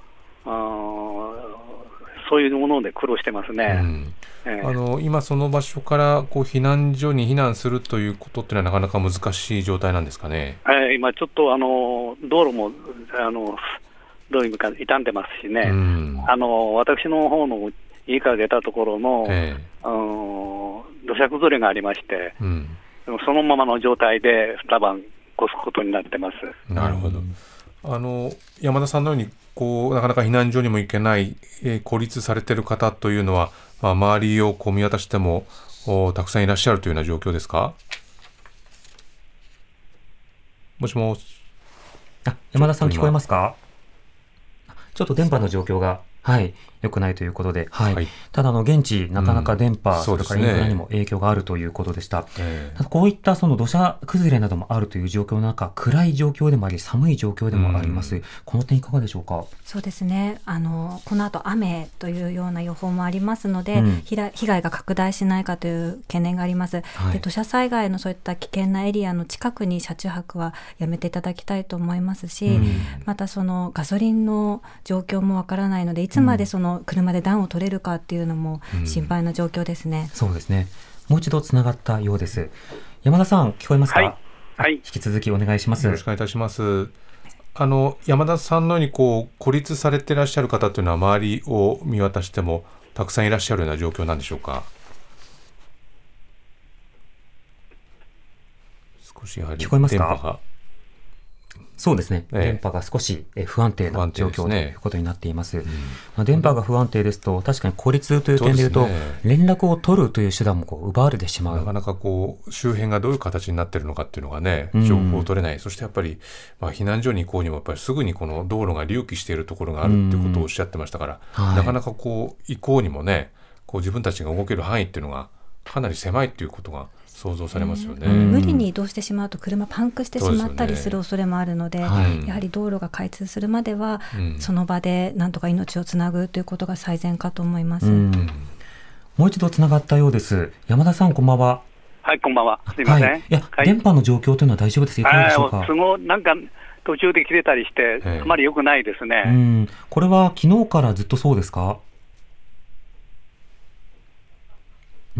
そういうもので苦労してますね。うんえー、あの今その場所からこう避難所に避難するということってのはなかなか難しい状態なんですかね。えー、今ちょっとあの道路もあのどういうか傷んでますしね、うん、あの私の方の家から出たところの、えー、あの土砂崩れがありまして、うん、そのままの状態で二晩越すことになってます。なるほど。あの山田さんのようにこうなかなか避難所にも行けない、えー、孤立されている方というのは、まあ、周りをこう見渡してもたくさんいらっしゃるというような状況ですか。もしもしあ山田さん聞こえますか。ちょっと電波の状況が、はい、良くないということで、はいはい、ただあの現地なかなか電波、うん、それからインフラにも影響があるということでした。えー、ただこういったその土砂崩れなどもあるという状況の中、暗い状況でもあり寒い状況でもあります、うん、この点いかがでしょうか。そうですね、あのこの後雨というような予報もありますので、うん、被害が拡大しないかという懸念があります。はい、で土砂災害のそういった危険なエリアの近くに車中泊はやめていただきたいと思いますし、うん、またそのガソリンの状況もわからないので、いつまでその車で暖を取れるかっていうのも心配な状況ですね。うん、そうですね。もう一度つながったようです。山田さん聞こえますか。はいはい、引き続きお願いします。よろしくお願いいたします。あの山田さんのようにこう孤立されていらっしゃる方というのは周りを見渡してもたくさんいらっしゃるような状況なんでしょうか。少しやはり電波が聞こえますか。そうですね、ええ、電波が少し不安定な状況、ね、ということになっています。うんまあ、電波が不安定ですと確かに孤立という点でいうと、ね、連絡を取るという手段もこう奪われてしまう。なかなかこう周辺がどういう形になっているのかというのがね、情報を取れない。うん、そしてやっぱり、まあ、避難所に行こうにもやっぱりすぐにこの道路が隆起しているところがあるということをおっしゃってましたから、うんはい、なかなかこう行こうにもね、こう自分たちが動ける範囲というのがかなり狭いということが想像されますよね。うん、無理に移動してしまうと車パンクしてしまったりする恐れもあるの で, で、ねはい、やはり道路が開通するまでは、うん、その場でなんとか命をつなぐということが最善かと思います。うん、もう一度つながったようです。山田さんこんばんは。はいこんばんは、すいません。はい、いや、はい、電波の状況というのは大丈夫ですか。あすごなんか途中で切れたりしてあまり良くないですね。うんこれは昨日からずっとそうですか。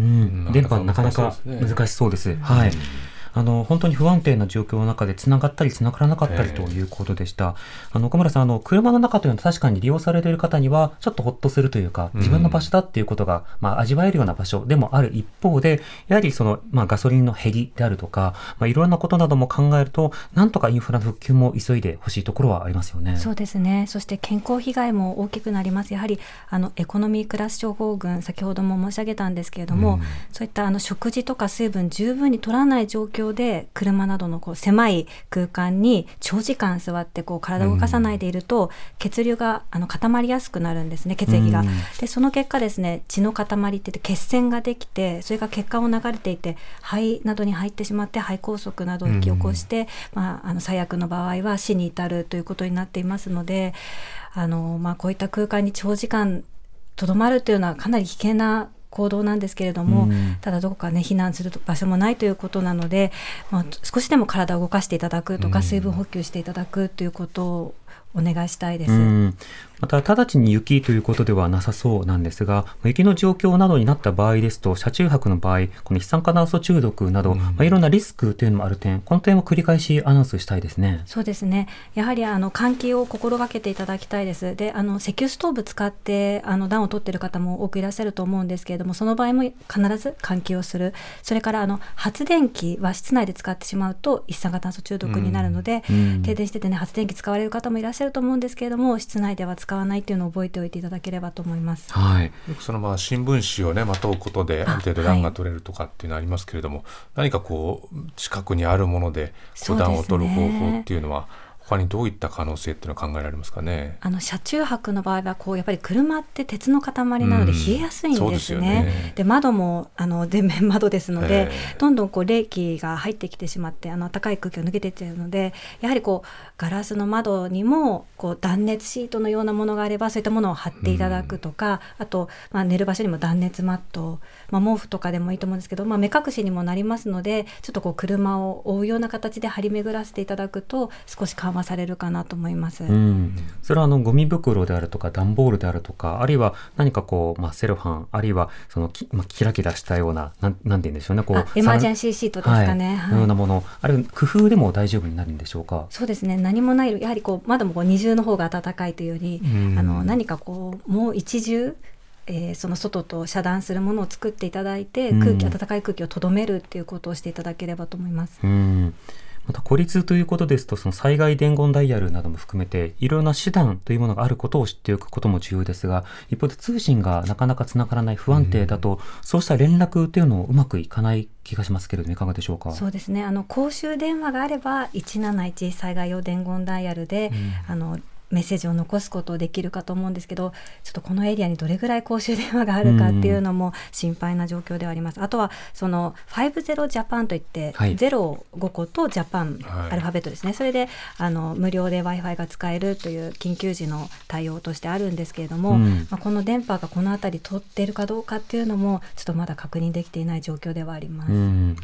うん、電波はなかなか難しそうです。はい、あの本当に不安定な状況の中でつながったりつながらなかったりということでした。あの岡村さんあの車の中というのは確かに利用されている方にはちょっとほっとするというか自分の場所だっていうことが、うんまあ、味わえるような場所でもある一方でやはりその、まあ、ガソリンの減りであるとか、まあ、いろんなことなども考えるとなんとかインフラの復旧も急いでほしいところはありますよね。そうですね。そして健康被害も大きくなります。やはりあのエコノミークラス症候群先ほども申し上げたんですけれども、うん、そういったあの食事とか水分十分に取らない状況で車などのこう狭い空間に長時間座ってこう体を動かさないでいると血流があの固まりやすくなるんですね。血液がでその結果ですね血の塊っていって血栓ができてそれが血管を流れていて肺などに入ってしまって肺梗塞などを引き起こして、まあ、あの最悪の場合は死に至るということになっていますのであの、まあ、こういった空間に長時間とどまるというのはかなり危険な行動なんですけれども、うん、ただどこかね避難する場所もないということなので、まあ、少しでも体を動かしていただくとか、うん、水分補給していただくということをお願いしたいです。うんまた直ちに雪ということではなさそうなんですが雪の状況などになった場合ですと車中泊の場合この一酸化炭素中毒など、うんまあ、いろんなリスクというのもある点この点を繰り返しアナウンスしたいですね。そうですねやはりあの換気を心がけていただきたいです。であの石油ストーブ使ってあの暖を取っている方も多くいらっしゃると思うんですけれどもその場合も必ず換気をする。それからあの発電機は室内で使ってしまうと一酸化炭素中毒になるので、うん、停電しててね発電機使われる方もいらっしゃると思うんですけれども室内では使わないというのを覚えておいていただければと思います。はい、そのまあ新聞紙を、ね、まとうことである程度暖が取れるとかっていうのはありますけれども、はい、何かこう近くにあるもので暖を取る方法っていうのは他にどういった可能性っていうのは考えられますかね。あの車中泊の場合はこうやっぱり車って鉄の塊なので冷えやすいんですね。うん、そうですよね。で窓もあの全面窓ですので、えー、どんどんこう冷気が入ってきてしまってあの暖かい空気を抜けていっちゃうのでやはりこうガラスの窓にもこう断熱シートのようなものがあればそういったものを貼っていただくとか、うん、あと、まあ、寝る場所にも断熱マット、まあ、毛布とかでもいいと思うんですけど、まあ、目隠しにもなりますのでちょっとこう車を覆うような形で張り巡らせていただくと少し緩和されるかなと思います。うん、それはあのゴミ袋であるとか段ボールであるとかあるいは何かこう、まあ、セロハンあるいはそのき、まあ、キラキラしたようななんなんて言うんでしょうねこうエマージェンシーシートですかね、はい、のようなものある工夫でも大丈夫になるんでしょうか。そうですね何もないやはりこう窓もこう二重の方が暖かいというより、うん、あの何かこうもう一重えー、その外と遮断するものを作っていただいて空気、うん、暖かい空気をとどめるということをしていただければと思います。うんまた孤立ということですとその災害伝言ダイヤルなども含めていろんな手段というものがあることを知っておくことも重要ですが一方で通信がなかなかつながらない不安定だと、うん、そうした連絡というのをうまくいかない気がしますけれどもいかがでしょうか。そうですねあの公衆電話があればいちなないち災害用伝言ダイヤルで、うん、あのメッセージを残すことできるかと思うんですけど、ちょっとこのエリアにどれぐらい公衆電話があるかっていうのも心配な状況ではあります。あとはそのごじゅうジャパンといって、はい、ゼロごことジャパン、はい、アルファベットですね。それであの無料で Wi-Fi が使えるという緊急時の対応としてあるんですけれども、うんまあ、この電波がこの辺り通っているかどうかっていうのもちょっとまだ確認できていない状況ではあります。うん、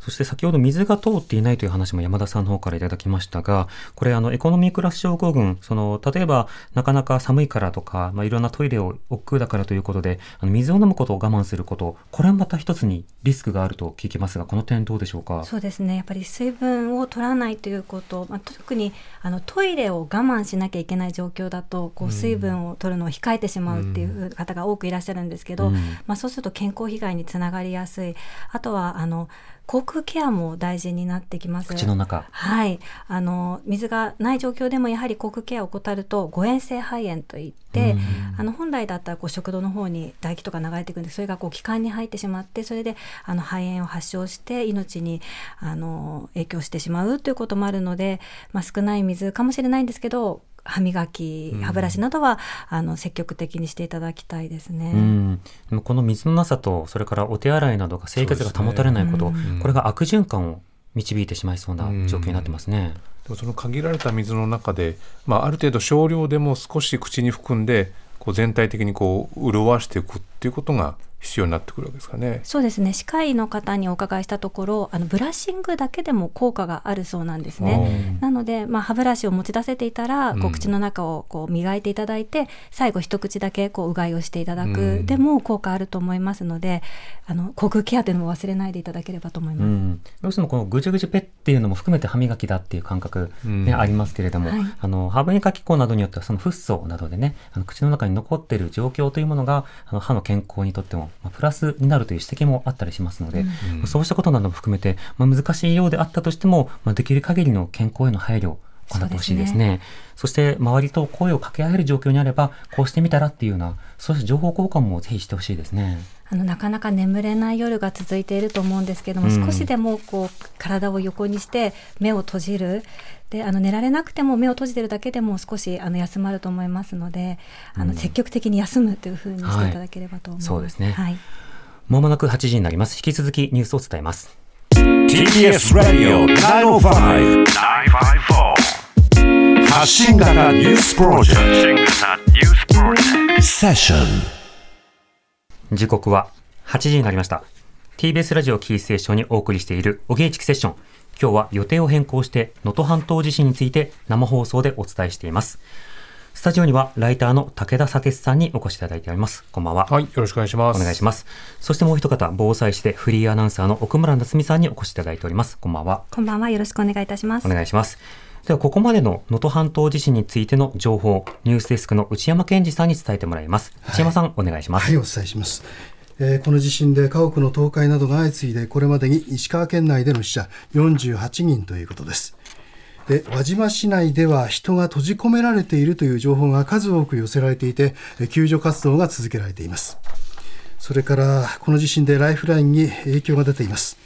そして先ほど水が通っていないという話も山田さんの方からいただきましたが、これあのエコノミークラス症候群、その例えばなかなか寒いからとか、まあ、いろんなトイレを億劫だからということであの水を飲むことを我慢すること、これはまた一つにリスクがあると聞きますが、この点どうでしょうか。そうですね、やっぱり水分を取らないということ、まあ、特にあのトイレを我慢しなきゃいけない状況だとこう水分を取るのを控えてしまうっていう方が多くいらっしゃるんですけど、うんまあ、そうすると健康被害につながりやすい。あとはあの口腔ケアも大事になってきます。口の中、はい、あの水がない状況でもやはり口腔ケアを怠ると誤嚥性肺炎といって、うん、あの本来だったらこう食道の方に唾液とか流れていくんで、それがこう気管に入ってしまって、それであの肺炎を発症して命にあの影響してしまうということもあるので、まあ、少ない水かもしれないんですけど歯磨き、歯ブラシなどは、うん、あの積極的にしていただきたいですね。うん、でもこの水のなさと、それからお手洗いなどが清潔が保たれないこと、ねうん、これが悪循環を導いてしまいそうな状況になってますね。うん、でもその限られた水の中で、まあ、ある程度少量でも少し口に含んでこう全体的にこう潤わしていくっていうことが必要になってくるわけですかね。そうですね、歯科医の方にお伺いしたところ、あのブラッシングだけでも効果があるそうなんですね。なので、まあ、歯ブラシを持ち出せていたら、うん、こう口の中をこう磨いていただいて、最後一口だけこううがいをしていただく、うん、でも効果あると思いますので、あの口腔ケアというのも忘れないでいただければと思います。うん、どうしてもこのぐじゅぐじゅペっていうのも含めて歯磨きだっていう感覚、ねうん、ありますけれども、はい、あの歯磨き粉などによってはそのフッ素などでね、あの口の中に残っている状況というものがあの歯の健康にとってもプラスになるという指摘もあったりしますので、うん、そうしたことなども含めて、まあ、難しいようであったとしても、まあ、できる限りの健康への配慮を行ってほしいですね。そして周りと声を掛け合える状況にあれば、こうしてみたらっていうような、そうした情報交換もぜひしてほしいですね。あのなかなか眠れない夜が続いていると思うんですけども、うん、少しでもこう体を横にして目を閉じる、であの寝られなくても目を閉じてるだけでも少しあの休まると思いますので、あの積極的に休むというふうにしていただければと思います。うんはい、そうですね、はい、もう間もなくはちじになります。引き続きニュースを伝えます。 ティービーエス Radio きゅうまるご きゅうごよん発信型ニュースプロジェクトセッション、時刻ははちじになりました。ティービーエス ラジオキーステーションにお送りしているおぎえちきセッション。今日は予定を変更して能登半島地震について生放送でお伝えしています。スタジオにはライターの武田砂鉄さんにお越しいただいております。こんばんは。はい、よろしくお願いします。お願いします。そしてもう一方、防災士でフリーアナウンサーの奥村奈津美さんにお越しいただいております。こんばんは。こんばんは。よろしくお願いいたします。お願いします。ではここまでの能登半島地震についての情報、ニュースデスクの内山健二さんに伝えてもらいます。内山さん、はい、お願いします。はい、お伝えします。えー、この地震で家屋の倒壊などが相次いで、これまでに石川県内での死者よんじゅうはちにんということです。で輪島市内では人が閉じ込められているという情報が数多く寄せられていて、救助活動が続けられています。それからこの地震でライフラインに影響が出ています。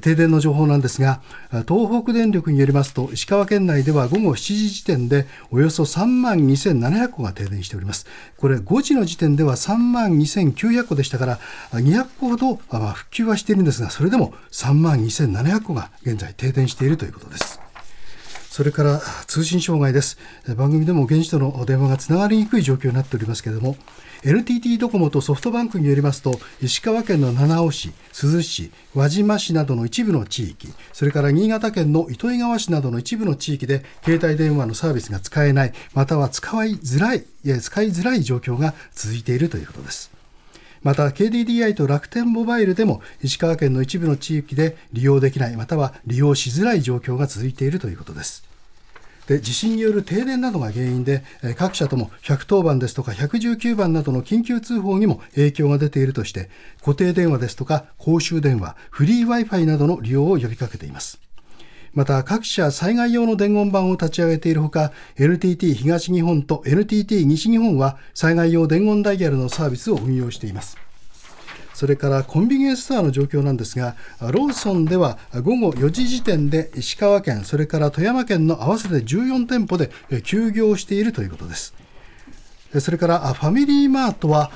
停電の情報なんですが、東北電力によりますと、石川県内では午後しちじ時点でおよそさんまんにせんななひゃくこが停電しております。これごじの時点ではさんまんにせんきゅうひゃくこでしたから、にひゃくこほど復旧はしているんですが、それでもさんまんにせんななひゃくこが現在停電しているということです。それから通信障害です。番組でも現地との電話がつながりにくい状況になっておりますけれども、エヌティーティー ドコモとソフトバンクによりますと、石川県の七尾市、珠洲市、輪島市などの一部の地域、それから新潟県の糸魚川市などの一部の地域で携帯電話のサービスが使えない、または使いづらい、いや、使いづらい状況が続いているということです。また ケーディーディーアイ と楽天モバイルでも石川県の一部の地域で利用できない、または利用しづらい状況が続いているということです。で地震による停電などが原因で、各社ともひゃくとおばんですとかひゃくじゅうきゅうばんなどの緊急通報にも影響が出ているとして、固定電話ですとか公衆電話、フリー Wi-Fi などの利用を呼びかけています。また各社災害用の伝言板を立ち上げているほか、 エヌティーティー 東日本と エヌティーティー 西日本は災害用伝言ダイヤルのサービスを運用しています。それからコンビニエンスストアの状況なんですが、ローソンでは午後よじ時点で石川県それから富山県の合わせてじゅうよん店舗で休業しているということです。それからファミリーマートは、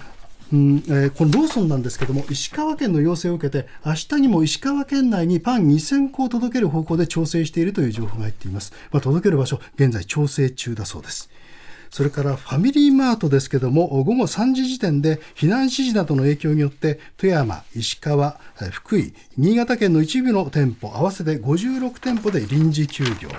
うんえー、このローソンなんですけども、石川県の要請を受けて明日にも石川県内にパンにせんこを届ける方向で調整しているという情報が入っています。まあ、届ける場所現在調整中だそうです。それからファミリーマートですけども、午後さんじ時点で避難指示などの影響によって富山、石川、福井、新潟県の一部の店舗合わせてごじゅうろく店舗で臨時休業。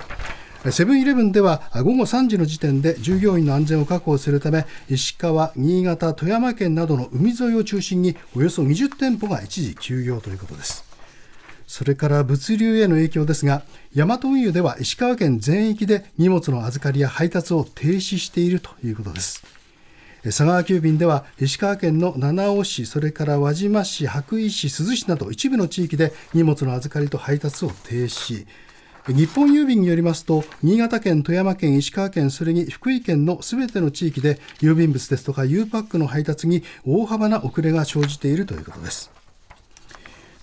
セブンイレブンでは午後さんじの時点で従業員の安全を確保するため、石川、新潟、富山県などの海沿いを中心におよそにじゅう店舗が一時休業ということです。それから物流への影響ですが、ヤマト運輸では石川県全域で荷物の預かりや配達を停止しているということです。佐川急便では石川県の七尾市、それから輪島市、羽咋市、珠洲市など一部の地域で荷物の預かりと配達を停止。日本郵便によりますと、新潟県、富山県、石川県、それに福井県のすべての地域で郵便物ですとか U パックの配達に大幅な遅れが生じているということです。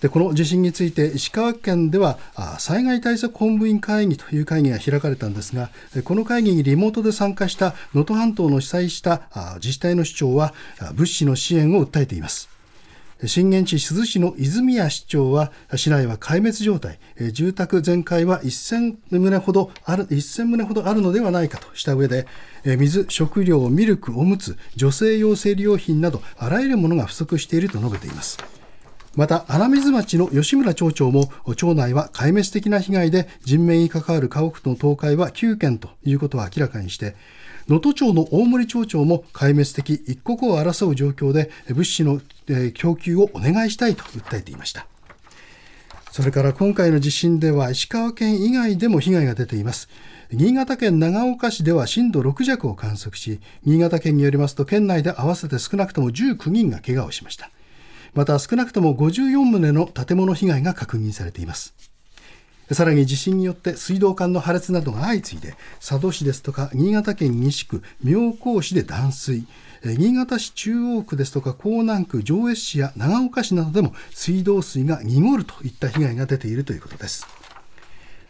でこの地震について石川県では災害対策本部員会議という会議が開かれたんですが、この会議にリモートで参加した能登半島の被災した自治体の市長は物資の支援を訴えています。震源地珠洲市の泉谷市長は、市内は壊滅状態、住宅全壊は1000棟ほどある、1000棟ほどあるのではないかとした上で、水、食料、ミルク、おむつ、女性用生理用品などあらゆるものが不足していると述べています。また穴水町の吉村町長も、町内は壊滅的な被害で人命に関わる家屋の倒壊はきゅうけんということを明らかにして、能登町の大森町長も壊滅的、一刻を争う状況で物資の供給をお願いしたいと訴えていました。それから今回の地震では石川県以外でも被害が出ています。新潟県長岡市では震度ろく弱を観測し、新潟県によりますと県内で合わせて少なくともじゅうきゅうにんが怪我をしました。また少なくともごじゅうよんとうの建物被害が確認されています。さらに地震によって水道管の破裂などが相次いで、佐渡市ですとか新潟県西区、妙高市で断水、新潟市中央区ですとか江南区、上越市や長岡市などでも水道水が濁るといった被害が出ているということです。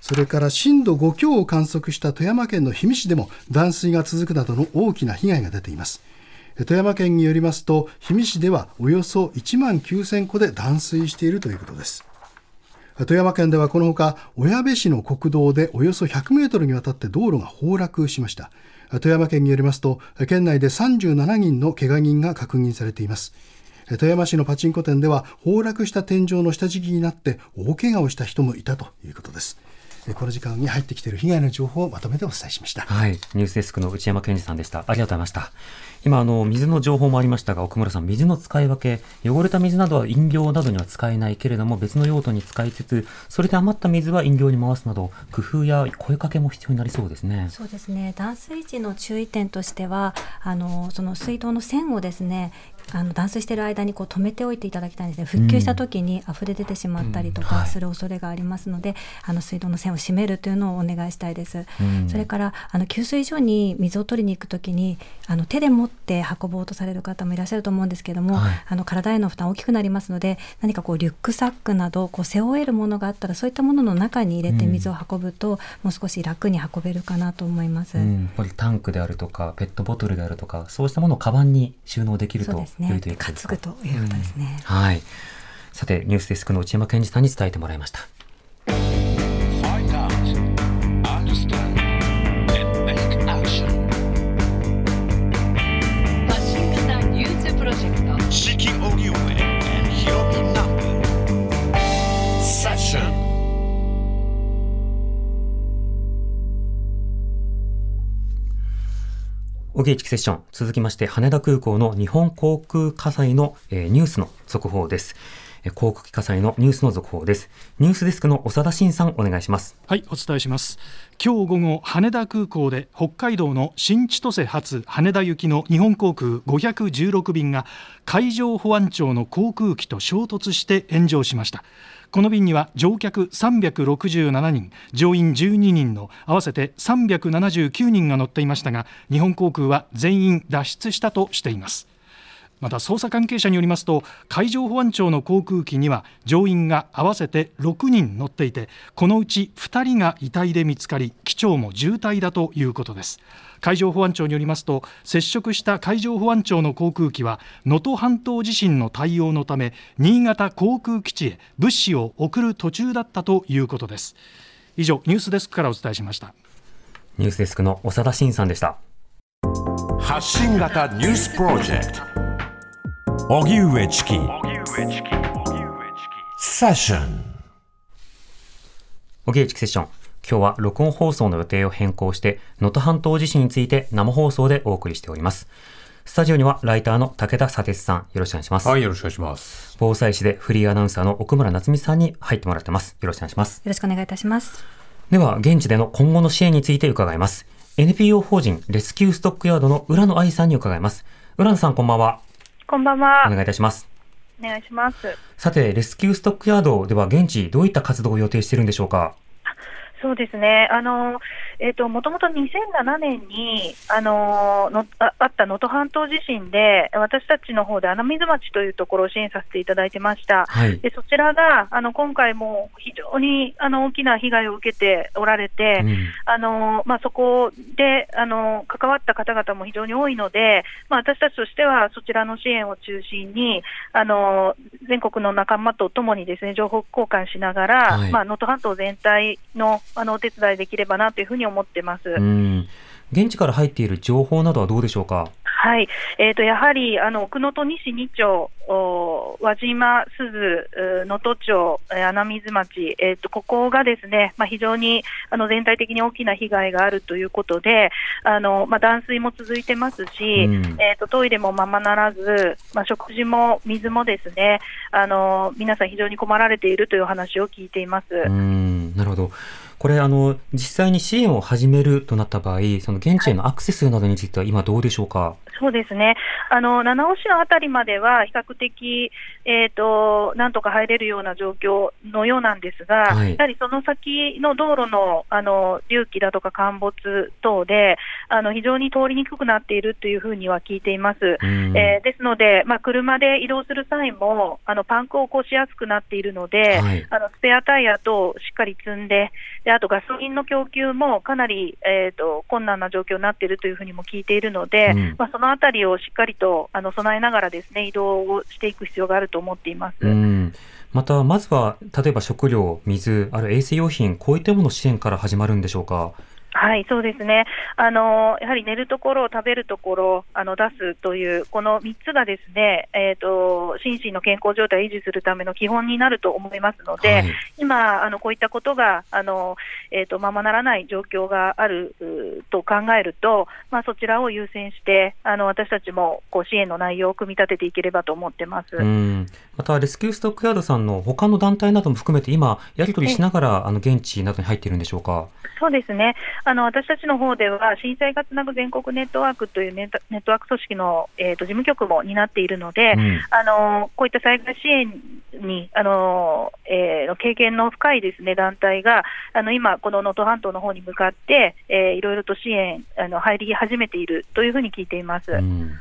それから震度ご強を観測した富山県の氷見市でも断水が続くなどの大きな被害が出ています。富山県によりますと、氷見市ではおよそいちまんきゅうせんこで断水しているということです。富山県ではこのほか小矢部市の国道でおよそひゃくメートルにわたって道路が崩落しました。富山県によりますと、県内でさんじゅうななにんの怪我人が確認されています。富山市のパチンコ店では崩落した天井の下敷きになって大怪我をした人もいたということです。この時間に入ってきている被害の情報をまとめてお伝えしました。はい、ニュースデスクの内山健二さんでした。ありがとうございました。今あの水の情報もありましたが、奥村さん、水の使い分け、汚れた水などは飲料などには使えないけれども別の用途に使いつつ、それで余った水は飲料に回すなど、工夫や声かけも必要になりそうですね。そうですね、断水時の注意点としては、あのその水道の線をですね、あの断水している間にこう止めておいていただきたいんですね。復旧した時に溢れ出てしまったりとかする恐れがありますので、うんうんはい、あの水道の線を閉めるというのをお願いしたいです、うん、それからあの給水所に水を取りに行くときに、あの手で持って運ぼうとされる方もいらっしゃると思うんですけども、はい、あの体への負担大きくなりますので、何かこうリュックサックなどこう背負えるものがあったら、そういったものの中に入れて水を運ぶと、うん、もう少し楽に運べるかなと思います、うん、やっぱりタンクであるとかペットボトルであるとか、そうしたものをカバンに収納できるとね、担ぐということですね、うん、はい。さてニュースデスクの内山健二さんに伝えてもらいました。おぎえちきセッション、続きまして羽田空港の日本航空火災の、えー、ニュースの続報です。航空機火災のニュースの続報です。ニュースデスクの長田真さん、お願いします。はい、お伝えします。今日午後、羽田空港で北海道の新千歳発羽田行きの日本航空ごひゃくじゅうろく便が海上保安庁の航空機と衝突して炎上しました。この便には乗客さんびゃくろくじゅうななにん、乗員じゅうににんの合わせてさんびゃくななじゅうきゅうにんが乗っていましたが、日本航空は全員脱出したとしています。また捜査関係者によりますと、海上保安庁の航空機には乗員が合わせてろくにん乗っていて、このうちふたりが遺体で見つかり、機長も重体だということです。海上保安庁によりますと、接触した海上保安庁の航空機は能登半島地震の対応のため新潟航空基地へ物資を送る途中だったということです。以上、ニュースデスクからお伝えしました。ニュースデスクの長田真さんでした。発信型ニュースプロジェクト、荻上チキセッション。荻上チキセッション、今日は録音放送の予定を変更して能登半島地震について生放送でお送りしております。スタジオにはライターの武田砂鉄さん、よろしくお願いします。はい、よろしくお願いします。防災士でフリーアナウンサーの奥村奈津美さんに入ってもらってます。よろしくお願いします。よろしくお願いいたします。では、現地での今後の支援について伺います。 エヌピーオー 法人レスキューストックヤードの浦野愛さんに伺います。浦野さん、こんばんは。こんばんは。お願いいたします。お願いします。さて、レスキューストックヤードでは現地どういった活動を予定しているんでしょうか。そうですね、あの、えーと、もともとにせんななねんにあののあった能登半島地震で、私たちの方で穴水町というところを支援させていただいてました、はい、でそちらがあの今回も非常にあの大きな被害を受けておられて、うん、あのまあ、そこであの関わった方々も非常に多いので、まあ、私たちとしてはそちらの支援を中心にあの全国の仲間とともにですね、情報交換しながら、はい、まあ、能登半島全体のあのお手伝いできればなというふうに思ってます。うん、現地から入っている情報などはどうでしょうか。はい、えー、とやはりあの奥能登西に町、輪島、鈴、能登町、穴水町、えー、とここがですね、まあ、非常にあの全体的に大きな被害があるということで、あの、まあ、断水も続いてますし、うん、えー、とトイレもままならず、まあ、食事も水もですね、あの皆さん非常に困られているという話を聞いています。うん、なるほど。これあの実際に支援を始めるとなった場合、その現地へのアクセスなどについては今どうでしょうか。はい、そうですね、あの七尾市のあたりまでは比較的、えー、となんとか入れるような状況のようなんですが、はい、やはりその先の道路 の, あの隆起だとか陥没等であの非常に通りにくくなっているというふうには聞いています。えー、ですので、まあ、車で移動する際もあのパンクを起こしやすくなっているので、はい、あのスペアタイヤ等をしっかり積ん で, であとガソリンの供給もかなり、えー、と困難な状況になっているというふうにも聞いているので、うん、まあ、そのそのあたりをしっかりとあの備えながらですね、移動をしていく必要があると思っています。うん、またまずは例えば食料、水、ある衛生用品、こういったものの支援から始まるんでしょうか。はい、そうですね、あのやはり寝るところ、食べるところ、あの出すというこのみっつがですね、えーと、心身の健康状態を維持するための基本になると思いますので、はい、今あのこういったことがあの、えーと、ままならない状況があると考えると、まあ、そちらを優先してあの私たちもこう支援の内容を組み立てていければと思ってます。うん、またレスキューストックヤードさんの他の団体なども含めて今やり取りしながらあの現地などに入っているんでしょうか。そうですね、あの私たちの方では震災がつなぐ全国ネットワークというネットワーク組織の、えー、と事務局も担っているので、うん、あのこういった災害支援にあの、えー、経験の深いですね、団体があの今この能登半島の方に向かって、えー、いろいろと支援あの入り始めているというふうに聞いています。うん、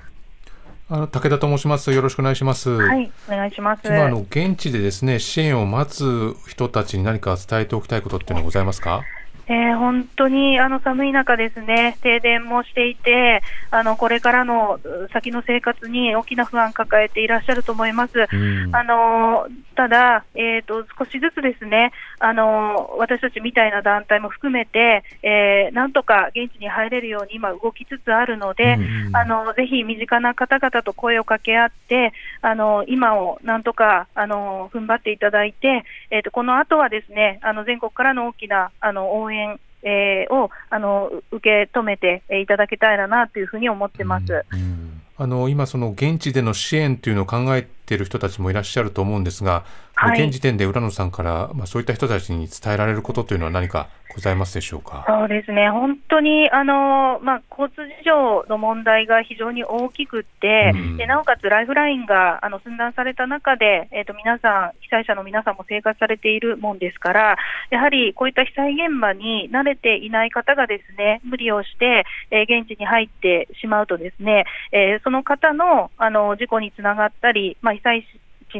あの武田と申します。よろしくお願いします。はい、お願いします。今あの現地でですね、支援を待つ人たちに何か伝えておきたいことっていうのはございますか。えー、本当にあの寒い中ですね、停電もしていて、あのこれからの先の生活に大きな不安を抱えていらっしゃると思います。うん、あのただ、えーと、少しずつですね、あの私たちみたいな団体も含めて、えー、なんとか現地に入れるように今動きつつあるので、うん、あのぜひ身近な方々と声を掛け合って、あの今をなんとかあの踏ん張っていただいて、えーと、この後はですね、あの全国からの大きなあの応援えー、をあの受け止めていただきたいなというふうに思ってます。うんうん、あの今その現地での支援というのを考えている人たちもいらっしゃると思うんですが、はい、現時点で浦野さんから、まあ、そういった人たちに伝えられることというのは何かございますでしょうか。そうですね、本当にあの、まあ、交通事情の問題が非常に大きくって、うん、でなおかつライフラインがあの寸断された中で、えーと、皆さん被災者の皆さんも生活されているもんですから、やはりこういった被災現場に慣れていない方がですね、無理をして、えー、現地に入ってしまうとですね、えー、その方の、あの事故につながったり、まあ、被災し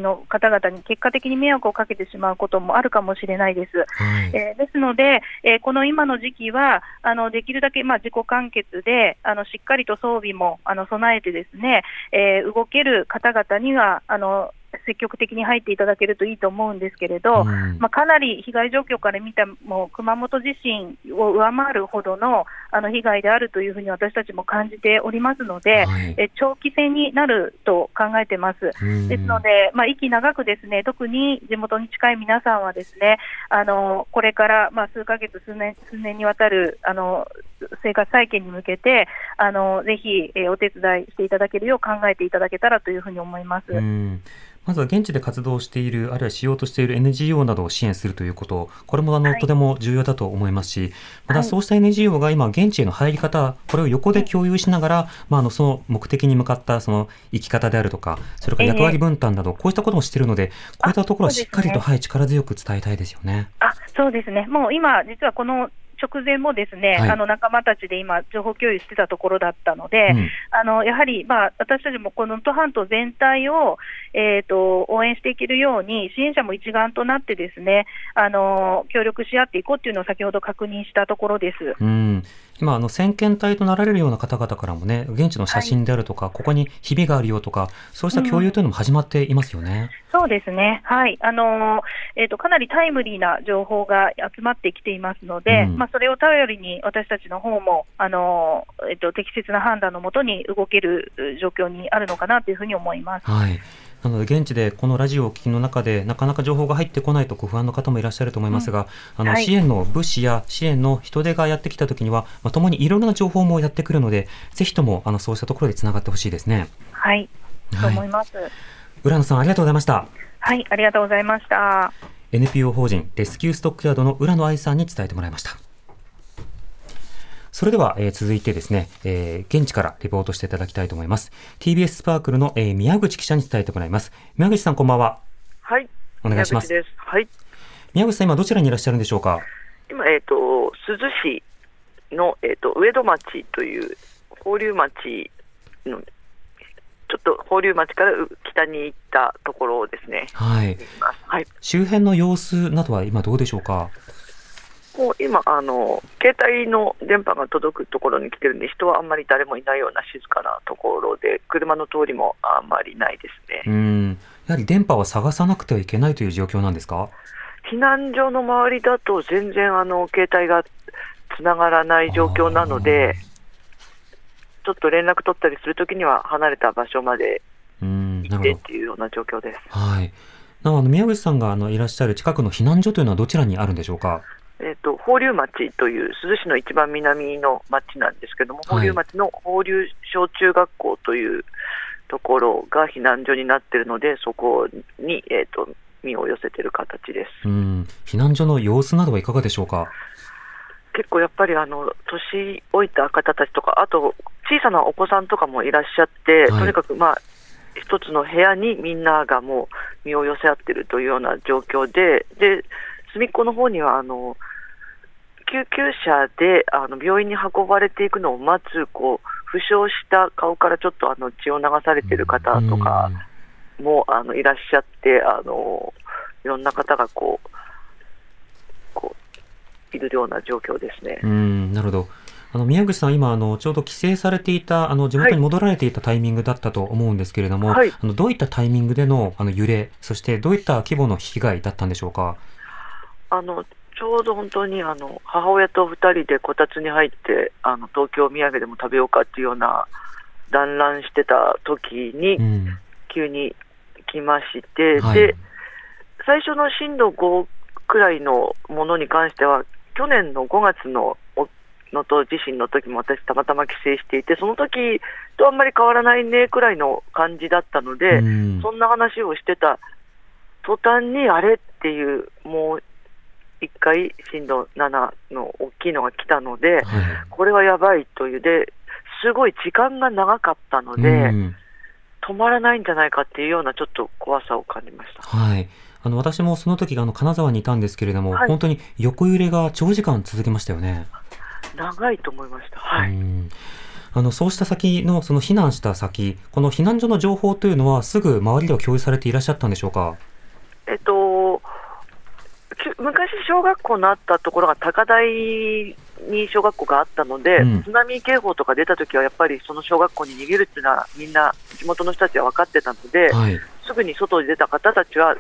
の方々に結果的に迷惑をかけてしまうこともあるかもしれないです、はい、えー、ですので、えー、この今の時期はあのできるだけ、まあ、自己完結であのしっかりと装備もあの備えてですね、えー、動ける方々にはあの積極的に入っていただけるといいと思うんですけれど、うん、まあ、かなり被害状況から見ても熊本地震を上回るほど の, あの被害であるというふうに私たちも感じておりますので、はい、え長期戦になると考えてます。ですので、まあ、息長くですね、特に地元に近い皆さんはですね、あのこれから、まあ、数ヶ月数 年, 数年にわたるあの生活再建に向けてあのぜひ、えー、お手伝いしていただけるよう考えていただけたらというふうに思います。うん、まずは現地で活動している、あるいはしようとしている エヌジーオー などを支援するということ、これもあの、はい、とても重要だと思いますし、またそうした エヌジーオー が今現地への入り方、これを横で共有しながら、はい、まあ、あのその目的に向かったその生き方であるとか、それから役割分担など、えー、こうしたこともしているので、こういったところはしっかりと、ね、はい、力強く伝えたいですよね。あ、そうですね、もう今実はこの直前もですね、はい、あの仲間たちで今情報共有してたところだったので、うん、あのやはり、まあ、私たちもこの能登半島全体を、えーと、応援していけるように支援者も一丸となってですね、あの協力し合っていこうというのを先ほど確認したところです。うん、今あの先遣隊となられるような方々からもね、現地の写真であるとか、はい、ここにひびがあるよとか、そうした共有というのも始まっていますよね。うん、そうですね、はい、あのえーと、かなりタイムリーな情報が集まってきていますので、うん、まあ、それを頼りに私たちの方もあの、えーと、適切な判断のもとに動ける状況にあるのかなというふうに思います。はい、なので現地でこのラジオを聞きの中でなかなか情報が入ってこないとご不安の方もいらっしゃると思いますが、うん、あの支援の物資や支援の人手がやってきたときには、まあ、共にいろいろな情報もやってくるので、ぜひともあのそうしたところでつながってほしいですね。はい、はい、と思います。浦野さん、ありがとうございました。はい、ありがとうございました。 エヌピーオー 法人レスキューストックヤードの浦野愛さんに伝えてもらいました。それでは、えー、続いてですね、えー、現地からリポートしていただきたいと思います。 ティービーエス スパークルの、えー、宮口記者に伝えてもらいます。宮口さん、こんばんは。はい、お願いします。宮口です。はい、宮口さん、今どちらにいらっしゃるんでしょうか。今、えー、と珠洲市の、えー、と上戸町という放流町のちょっと放流町から北に行ったところですね。はい、はい、周辺の様子などは今どうでしょうか。もう今あの携帯の電波が届くところに来てるんで、人はあんまり誰もいないような静かなところで、車の通りもあんまりないですね。うん、やはり電波は探さなくてはいけないという状況なんですか。避難所の周りだと全然あの携帯がつながらない状況なので、ちょっと連絡取ったりするときには離れた場所まで行ってっていうような状況です。はい、なおあの宮口さんがあのいらっしゃる近くの避難所というのはどちらにあるんでしょうか。えー、と放流町という珠洲市の一番南の町なんですけども、放流町の放流小中学校というところが避難所になっているので、そこに、えー、と身を寄せている形です。うん、避難所の様子などはいかがでしょうか。結構やっぱりあの年老いた方たちとか、あと小さなお子さんとかもいらっしゃって、はい、とにかくまあ一つの部屋にみんながもう身を寄せ合っているというような状況で、で隅っこの方にはあの救急車であの病院に運ばれていくのを待つ、こう負傷した顔からちょっとあの血を流されている方とかもあのいらっしゃって、あのいろんな方がこう、こういるような状況ですね。うん、なるほど。あの宮口さん、今あのちょうど帰省されていた、あの地元に戻られていたタイミングだったと思うんですけれども、はい、あのどういったタイミングで の, あの揺れ、そしてどういった規模の被害だったんでしょうか。あのちょうど本当にあの母親とふたりでこたつに入って、あの東京土産でも食べようかっていうような団らんしてた時に急に来まして、うん、はい、で最初の震度ごくらいのものに関しては、去年のごがつの能登地震の時も私たまたま帰省していて、その時とあんまり変わらないねくらいの感じだったので、うん、そんな話をしてた途端にあれっていう、もういっかい震度ななの大きいのが来たので、はい、これはやばいという、ですごい時間が長かったので、うん、止まらないんじゃないかっていうようなちょっと怖さを感じました。はい、あの私もその時があの金沢にいたんですけれども、はい、本当に横揺れが長時間続きましたよね。長いと思いました、はい、うん、あのそうした先の、その避難した先、この避難所の情報というのはすぐ周りでは共有されていらっしゃったんでしょうか。えっと、昔小学校のあったところが高台に小学校があったので、うん、津波警報とか出たときはやっぱりその小学校に逃げるっていうのはみんな地元の人たちは分かってたので、はい、すぐに外に出た方たちは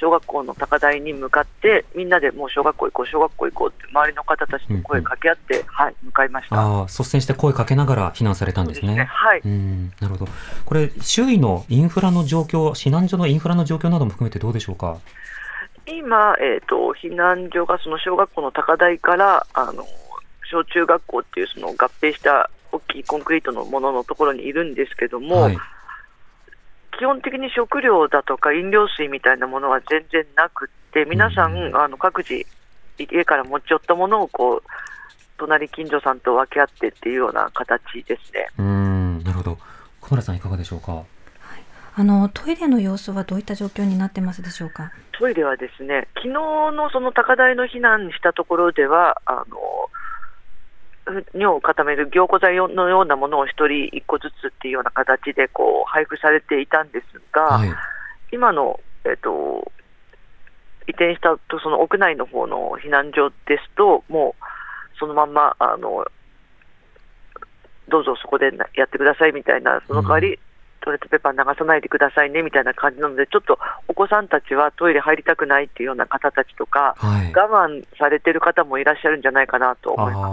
小学校の高台に向かって、みんなでもう小学校行こう小学校行こうって周りの方たちと声かけ合って、うんうん、はい、向かいました。あ、率先して声かけながら避難されたんです ね, ですね、はい、うん、なるほど。これ周囲のインフラの状況、避難所のインフラの状況なども含めてどうでしょうか。今、えー、と避難所がその小学校の高台からあの小中学校っていうその合併した大きいコンクリートのもののところにいるんですけども、はい、基本的に食料だとか飲料水みたいなものは全然なくって、皆さんあの各自家から持ち寄ったものをこう隣近所さんと分け合ってっていうような形ですね。うーん、なるほど。小原さんいかがでしょうか。はい、あのトイレの様子はどういった状況になってますでしょうか。トイレはですね、昨日のその高台の避難したところではあの尿を固める凝固剤のようなものを一人一個ずつっていうような形でこう配布されていたんですが、はい、今の、えっと、移転したとその屋内の方の避難所ですと、もうそのまんまあのどうぞそこでやってくださいみたいな、その代わり、うん、トイレットペーパー流さないでくださいねみたいな感じなので、ちょっとお子さんたちはトイレ入りたくないっていうような方たちとか、はい、我慢されてる方もいらっしゃるんじゃないかなと思います。あ、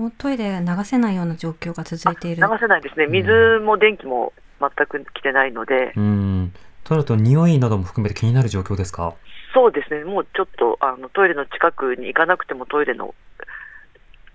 もうトイレ流せないような状況が続いている。流せないですね。水も電気も全く来てないので、うんうん、トイレと匂いなども含めて気になる状況ですか。そうですね、もうちょっとあのトイレの近くに行かなくてもトイレの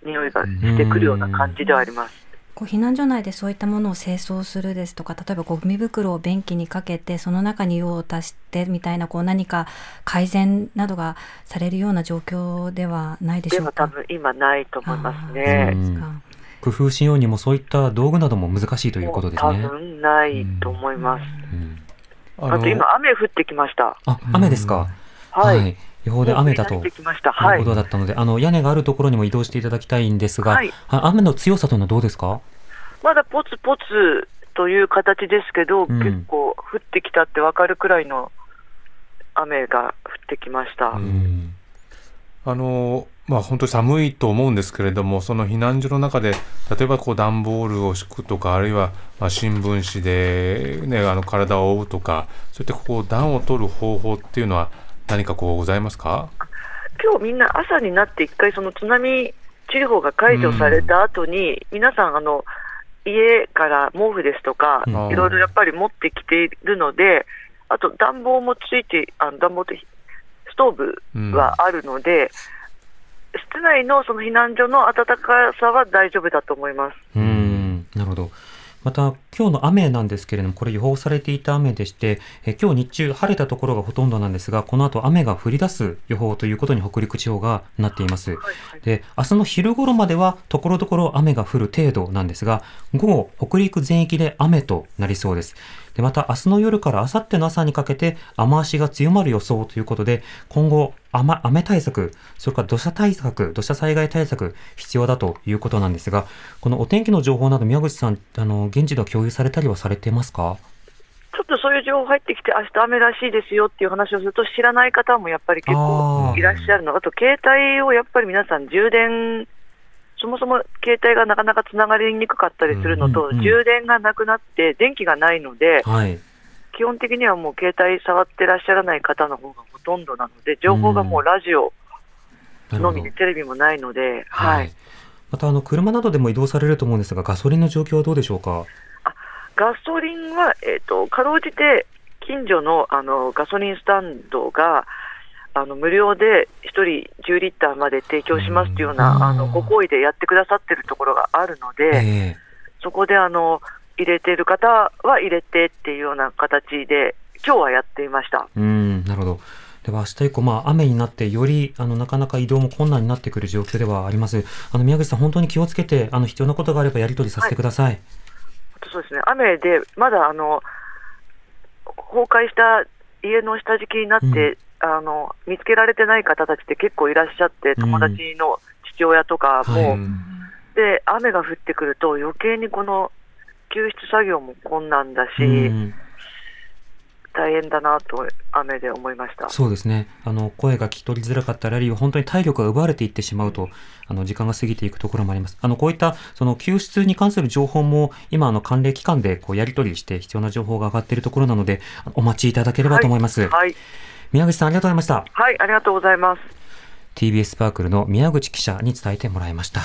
匂いがしてくるような感じではあります。こう避難所内でそういったものを清掃するですとか、例えばゴミ袋を便器にかけてその中に用を足してみたいな、こう何か改善などがされるような状況ではないでしょうか。でも多分今ないと思いますね。うん、工夫しようにもそういった道具なども難しいということですね。多分ないと思います、うんうん、あ, あと今雨降ってきました。あ、雨ですか、うん、はい、はい、予報で雨だということだったので、はい、あの屋根があるところにも移動していただきたいんですが、はい、雨の強さというのはどうですか。まだポツポツという形ですけど、うん、結構降ってきたって分かるくらいの雨が降ってきました、うん、あのまあ、本当に寒いと思うんですけれども、その避難所の中で例えばこう段ボールを敷くとか、あるいはまあ新聞紙で、ね、あの体を覆うとか、そういったこう暖を取る方法っていうのは何かこうございますか。今日みんな朝になって一回その津波注意報が解除された後に、うん、皆さんあの家から毛布ですとかいろいろやっぱり持ってきているので、あと暖房もついて、あの暖房とストーブはあるので、うん、室内のその避難所の暖かさは大丈夫だと思います。うん、なるほど。また今日の雨なんですけれども、これ予報されていた雨でして、え今日日中晴れたところがほとんどなんですが、この後雨が降り出す予報ということに北陸地方がなっています、はいはい、で明日の昼頃まではところどころ雨が降る程度なんですが、午後北陸全域で雨となりそうです。でまた明日の夜から明後日の朝にかけて雨足が強まる予想ということで、今後 雨, 雨対策、それから土砂対策、土砂災害対策必要だということなんですが、このお天気の情報など宮口さん、あの現地では共有されたりはされてますか。ちょっとそういう情報入ってきて、明日雨らしいですよっていう話をすると知らない方もやっぱり結構いらっしゃるの。 あ, あと携帯をやっぱり皆さん充電、そもそも携帯がなかなかつながりにくかったりするのと、うんうんうん、充電がなくなって電気がないので、はい、基本的にはもう携帯触ってらっしゃらない方の方がほとんどなので、情報がもうラジオのみで、うん、テレビもないので、はいはい、またあの車などでも移動されると思うんですが、ガソリンの状況はどうでしょうか。あ、ガソリンは、えーと、かろうじて近所の、あのガソリンスタンドがあの無料でひとりじゅうリッターまで提供しますというような、うん、ああのご好意でやってくださっているところがあるので、えー、そこであの入れている方は入れてっていうような形で今日はやっていました。うん、なるほど。では明日以降、まあ、雨になってよりあのなかなか移動も困難になってくる状況ではあります。あの宮口さん、本当に気をつけてあの必要なことがあればやり取りさせてください。はい、そうですね、雨でまだあの崩壊した家の下敷きになって、うん、あの見つけられてない方たちって結構いらっしゃって、友達の父親とかも、うん、はい、で雨が降ってくると余計にこの救出作業も困難だし、うん、大変だなと雨で思いました。そうですね、あの声が聞き取りづらかったり、本当に体力が奪われていってしまうと、あの時間が過ぎていくところもあります。あのこういったその救出に関する情報も今あの関連機関でこうやり取りして必要な情報が上がっているところなので、お待ちいただければと思います。はい、はい、宮口さん、ありがとうございました。はい、ありがとうございます。 ティービーエス パークルの宮口記者に伝えてもらいました。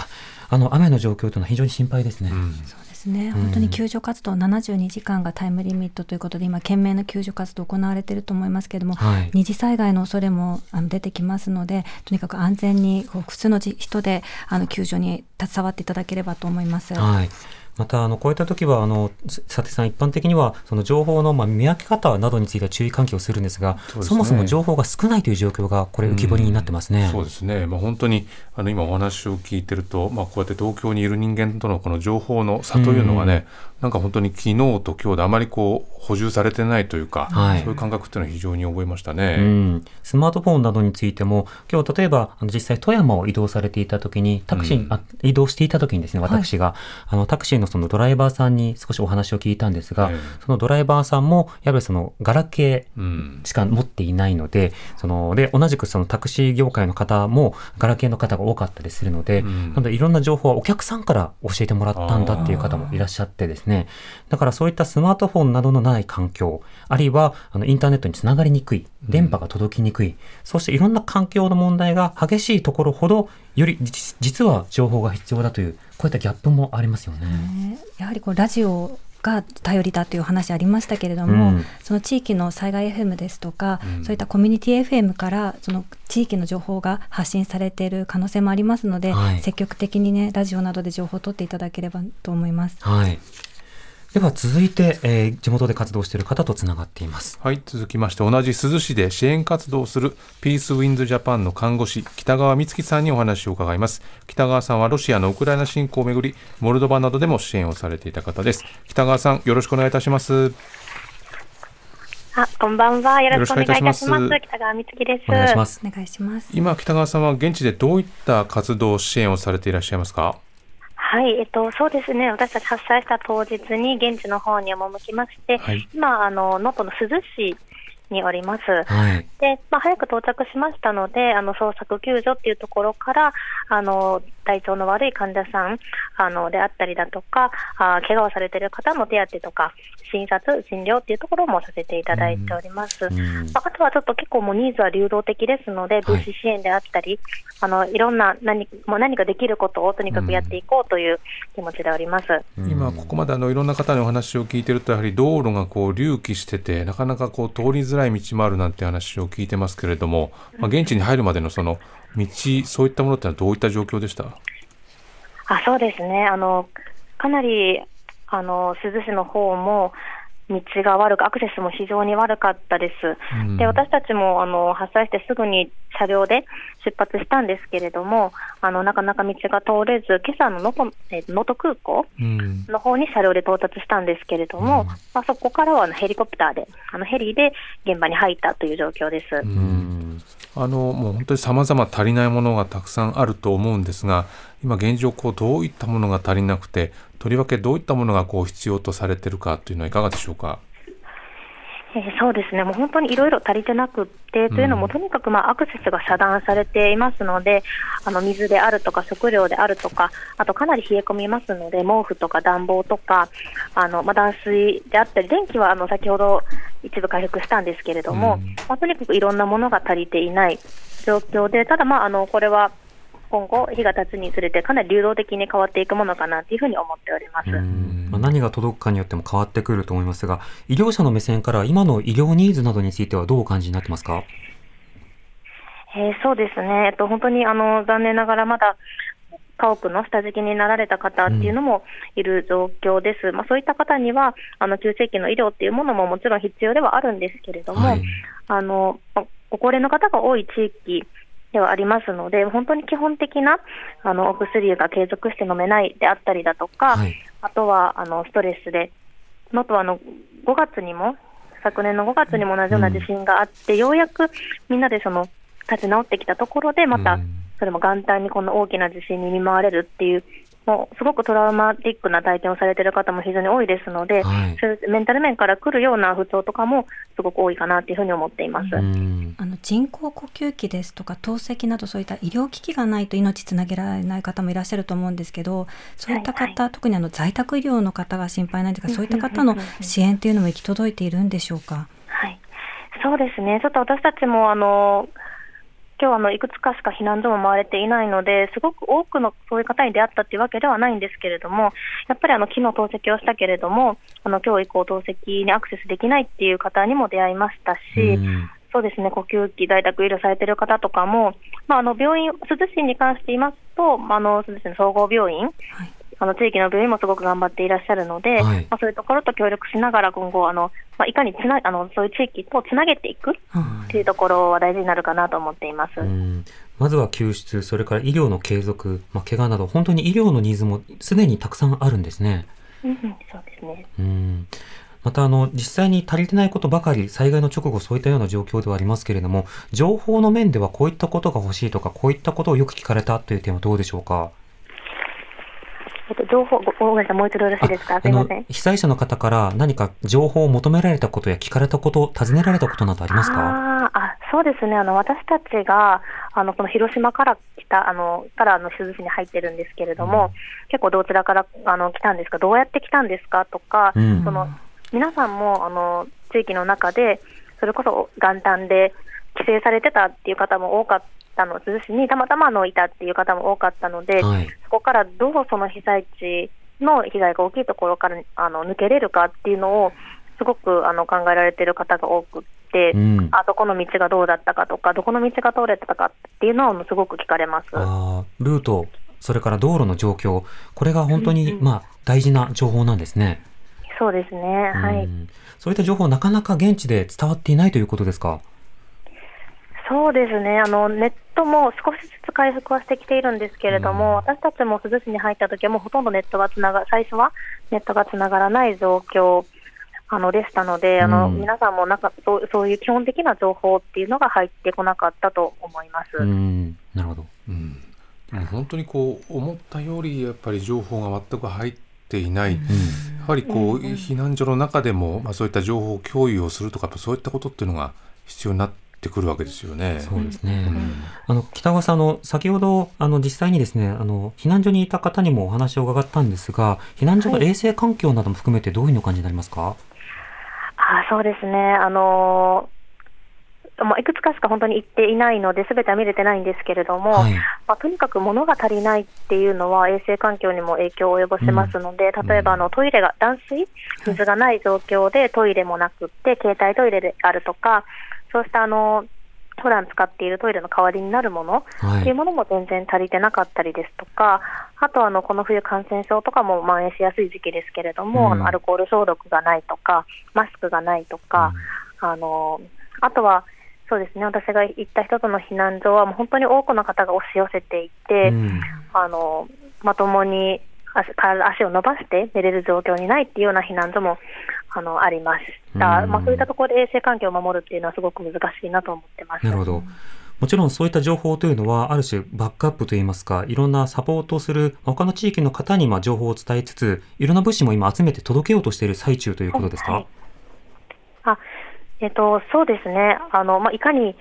あの雨の状況というのは非常に心配ですね。うん、ね、本当に救助活動ななじゅうにじかんがタイムリミットということで、今懸命な救助活動行われていると思いますけれども、はい、二次災害の恐れもあの出てきますので、とにかく安全に複数の人であの救助に携わっていただければと思います。はい、またあのこういった時はあのさてさん、一般的にはその情報のまあ見分け方などについては注意喚起をするんですが、 そ, です、ね、そもそも情報が少ないという状況がこれ浮き彫りになってますね。うん、そうですね、まあ、本当にあの今お話を聞いてると、まあ、こうやって東京にいる人間とのこの情報の差というのがね、うん、なんか本当に昨日と今日であまりこう補充されてないというか、はい、そういう感覚というのは非常に覚えましたね。うん、スマートフォンなどについても、今日例えばあの実際富山を移動されていた時にタクシー、うん、あ移動していた時にですね、私が、はい、あのタクシーのそのドライバーさんに少しお話を聞いたんですが、えー、そのドライバーさんもやはりそのガラケーしか持っていないので、うん、そので同じくそのタクシー業界の方もガラケーの方が多かったりするので、うん、なのでいろんな情報はお客さんから教えてもらったんだっていう方もいらっしゃってですね、だからそういったスマートフォンなどのない環境、あるいはあのインターネットにつながりにくい、電波が届きにくい、うん、そうしていろんな環境の問題が激しいところほどより実は情報が必要だという、こういったギャップもありますよね。やはりこうラジオが頼りだという話ありましたけれども、うん、その地域の災害 エフエム ですとか、うん、そういったコミュニティ エフエム からその地域の情報が発信されている可能性もありますので、はい、積極的にねラジオなどで情報を取っていただければと思います。はい、では続いて、えー、地元で活動している方とつながっています。はい、続きまして同じ珠洲市で支援活動をするピースウィンズジャパンの看護師北川美月さんにお話を伺います。北川さんはロシアのウクライナ侵攻をめぐりモルドバなどでも支援をされていた方です。北川さん、よろしくお願いいたします。あ、こんばんは、よろしくお願いいたします。北川美月です。お願いします。お願いします。今北川さんは現地でどういった活動支援をされていらっしゃいますか？はい、えっと、そうですね、私たち発災した当日に現地の方に赴きまして、はい、今あの能登の珠洲市におります。はい、でまあ、早く到着しましたので、あの捜索救助っていうところからあの体調の悪い患者さんあのであったりだとか、あ怪我をされている方の手当とか診察診療っていうところもさせていただいております。うんうん、まあ、あとはちょっと結構もうニーズは流動的ですので、物資支援であったり、はい、あのいろんな 何, もう何かできることをとにかくやっていこうという気持ちでおります。うん、今ここまであのいろんな方にお話を聞いてると、やはり道路がこう隆起しててなかなかこう通りづらい道もあるなんて話を聞いてますけれども、まあ、現地に入るまでのその道、そういったものってのはどういった状況でした？あ、そうですね、あのかなりあの珠洲市の方も道が悪く、アクセスも非常に悪かったです。うん、で私たちもあの発災してすぐに車両で出発したんですけれども、あのなかなか道が通れず、今朝の能登、えー、能登空港の方に車両で到達したんですけれども、うんまあ、そこからはあのヘリコプターであのヘリで現場に入ったという状況です。うん、あのもう本当に様々足りないものがたくさんあると思うんですが、今現状こうどういったものが足りなくて、とりわけどういったものがこう必要とされているかというのはいかがでしょうか？えー、そうですね、もう本当にいろいろ足りてなくって、うん、というのもとにかく、まあ、アクセスが遮断されていますので、あの水であるとか食料であるとか、あとかなり冷え込みますので毛布とか暖房とかあの、まあ、断水であったり、電気はあの先ほど一部回復したんですけれども、うんまあ、とにかくいろんなものが足りていない状況で、ただ、まあ、あのこれは今後日が経つにつれてかなり流動的に変わっていくものかなというふうに思っております。うん、まあ、何が届くかによっても変わってくると思いますが、医療者の目線から今の医療ニーズなどについてはどうお感じになってますか？えー、そうですね、えっと、本当にあの残念ながらまだ家屋の下敷きになられた方っていうのもいる状況です、うんまあ、そういった方にはあの急性期の医療っていうものももちろん必要ではあるんですけれども、はい、あのご高齢の方が多い地域ではありますので、本当に基本的なあのお薬が継続して飲めないであったりだとか、はい、あとはあのストレスで、あとはあのごがつにも昨年のごがつにも同じような地震があって、うん、ようやくみんなでその立ち直ってきたところでまたそれも元旦にこんな大きな地震に見舞われるっていう、もうすごくトラウマティックな体験をされている方も非常に多いですので、はい、メンタル面から来るような不調とかもすごく多いかなというふうに思っています。うんあの人工呼吸器ですとか透析などそういった医療機器がないと命つなげられない方もいらっしゃると思うんですけど、そういった方、はいはい、特にあの在宅医療の方が心配なんですが、そういった方の支援というのも行き届いているんでしょうか。はい、そうですね。ちょっと私たちもあの今日はあのいくつかしか避難所も回れていないのですごく多くのそういう方に出会ったというわけではないんですけれども、やっぱりあの昨日透析をしたけれどもあの今日以降透析にアクセスできないっていう方にも出会いましたし、うん、そうですね、呼吸器在宅医療されている方とかも、まあ、あの病院珠洲市に関して言いますとあのそうですね、総合病院、はい、あの地域の病院もすごく頑張っていらっしゃるので、はいまあ、そういうところと協力しながら今後あのまあ、いかにつなあのそういう地域とつなげていくというところは大事になるかなと思っています。うんまずは救出、それから医療の継続、まあ、怪我など本当に医療のニーズもすでにたくさんあるんですね。うん、そうですね。うんまたあの実際に足りてないことばかり、災害の直後そういったような状況ではありますけれども、情報の面ではこういったことが欲しいとかこういったことをよく聞かれたという点はどうでしょうか。情報ごめんなさい、もう一度よろしいですか。すみません。被災者の方から何か情報を求められたことや聞かれたこと、尋ねられたことなどありますか。ああ、そうですね。あの私たちがあのこの広島から来たあのからあの珠洲市に入ってるんですけれども、うん、結構どちらからあの来たんですか、どうやって来たんですかとか、うん、その皆さんもあの地域の中でそれこそ元旦で帰省されてたっていう方も多かった。あの珠洲市にたまたまのいたっていう方も多かったので、はい、そこからどうその被災地の被害が大きいところからあの抜けれるかっていうのをすごくあの考えられている方が多くて、うん、あどこの道がどうだったかとかどこの道が通れたかっていうのをすごく聞かれます。あルート、それから道路の状況、これが本当に、うんうんまあ、大事な情報なんですね。そうですね、はい、うんそういった情報なかなか現地で伝わっていないということですか。そうですね、あのネットも少しずつ回復はしてきているんですけれども、うん、私たちも珠洲市に入った時はもうほとんどネットがつなが最初はネットがつながらない状況あのでしたので、うん、あの皆さんもなんかそう、そういう基本的な情報っていうのが入ってこなかったと思います。うんなるほど、うん、でも本当にこう思ったよりやっぱり情報が全く入っていない、うんやはりこう、うん、避難所の中でも、まあ、そういった情報共有をするとかそういったことっていうのが必要になってってくるわけですよね。そうですね、うん、あの北川さんの先ほどあの実際にですねあの避難所にいた方にもお話を伺ったんですが、避難所の衛生環境なども含めてどういうの感じになりますか。はい、あそうですね、あのーまあ、いくつかしか本当に行っていないので全ては見れてないんですけれども、はいまあ、とにかく物が足りないっていうのは衛生環境にも影響を及ぼしますので、うん、例えばあのトイレが断水水がない状況でトイレもなくって携帯トイレであるとかそうしたあの普段使っているトイレの代わりになるものっていうものも全然足りてなかったりですとか、はい、あとあのこの冬感染症とかも蔓延しやすい時期ですけれども、うん、アルコール消毒がないとかマスクがないとか、うん、あのあとはそうですね、私が行った人との避難所はもう本当に多くの方が押し寄せていて、うん、あのまともに 足, 足を伸ばして寝れる状況にないっていうような避難所もあのありました、うんまあ、そういったところで衛生環境を守るっていうのはすごく難しいなと思ってます。なるほど。もちろんそういった情報というのはある種バックアップといいますかいろんなサポートをする他の地域の方にまあ情報を伝えつついろんな物資も今集めて届けようとしている最中ということですか。はい、あえっと、そうですねあの、まあ、いかに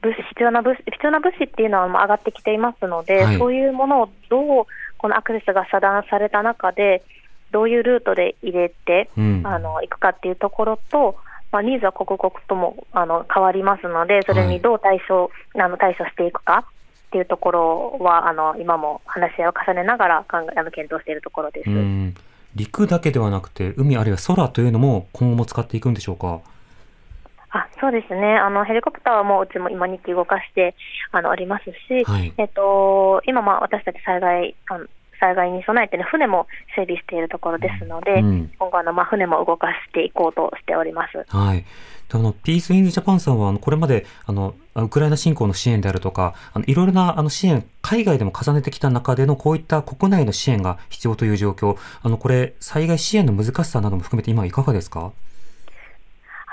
物資必要な物資、必要な物資っていうのは上がってきていますので、はい、そういうものをどうこのアクセスが遮断された中でどういうルートで入れて、うん、あの行くかっていうところと、まあ、ニーズは刻々ともあの変わりますのでそれにどう対処、はい、あの対処していくかっていうところはあの今も話し合いを重ねながら考えあの検討しているところです。うん陸だけではなくて海あるいは空というのも今後も使っていくんでしょうか。あ、そうですね。あのヘリコプターはもううちも今にき動かしてあのありますし、はい、えっと、今まあ私たち災害あの災害に備えて、ね、船も整備しているところですので、うん、今後のまあ船も動かしていこうとしております。はい、あのピースインズジャパンさんはあのこれまであのウクライナ侵攻の支援であるとかあのいろいろなあの支援海外でも重ねてきた中でのこういった国内の支援が必要という状況、あのこれ災害支援の難しさなども含めて今いかがですか？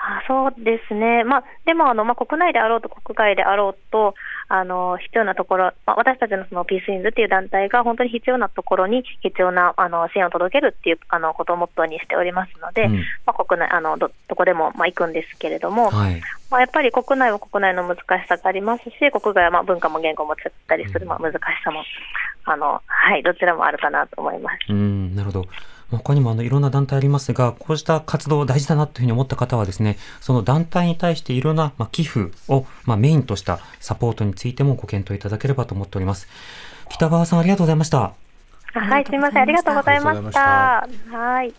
あ、そうですね、まあ、でもあの、まあ、国内であろうと国外であろうとあの必要なところ、まあ、私たち の, そのピースインズという団体が本当に必要なところに必要なあの支援を届けるというあのことをモットーにしておりますので、うん、まあ、国内あの ど, どこでもまあ行くんですけれども、はい、まあ、やっぱり国内は国内の難しさがありますし、国外はまあ文化も言語も違ったりするまあ難しさも、うん、あのはい、どちらもあるかなと思います。うん、なるほど。他にもあのいろんな団体ありますが、こうした活動大事だなというふうに思った方はですね、その団体に対していろんなまあ寄付をまあメインとしたサポートについてもご検討いただければと思っております。北川さん、ありがとうございました。はい、すみません、ありがとうございました。はい、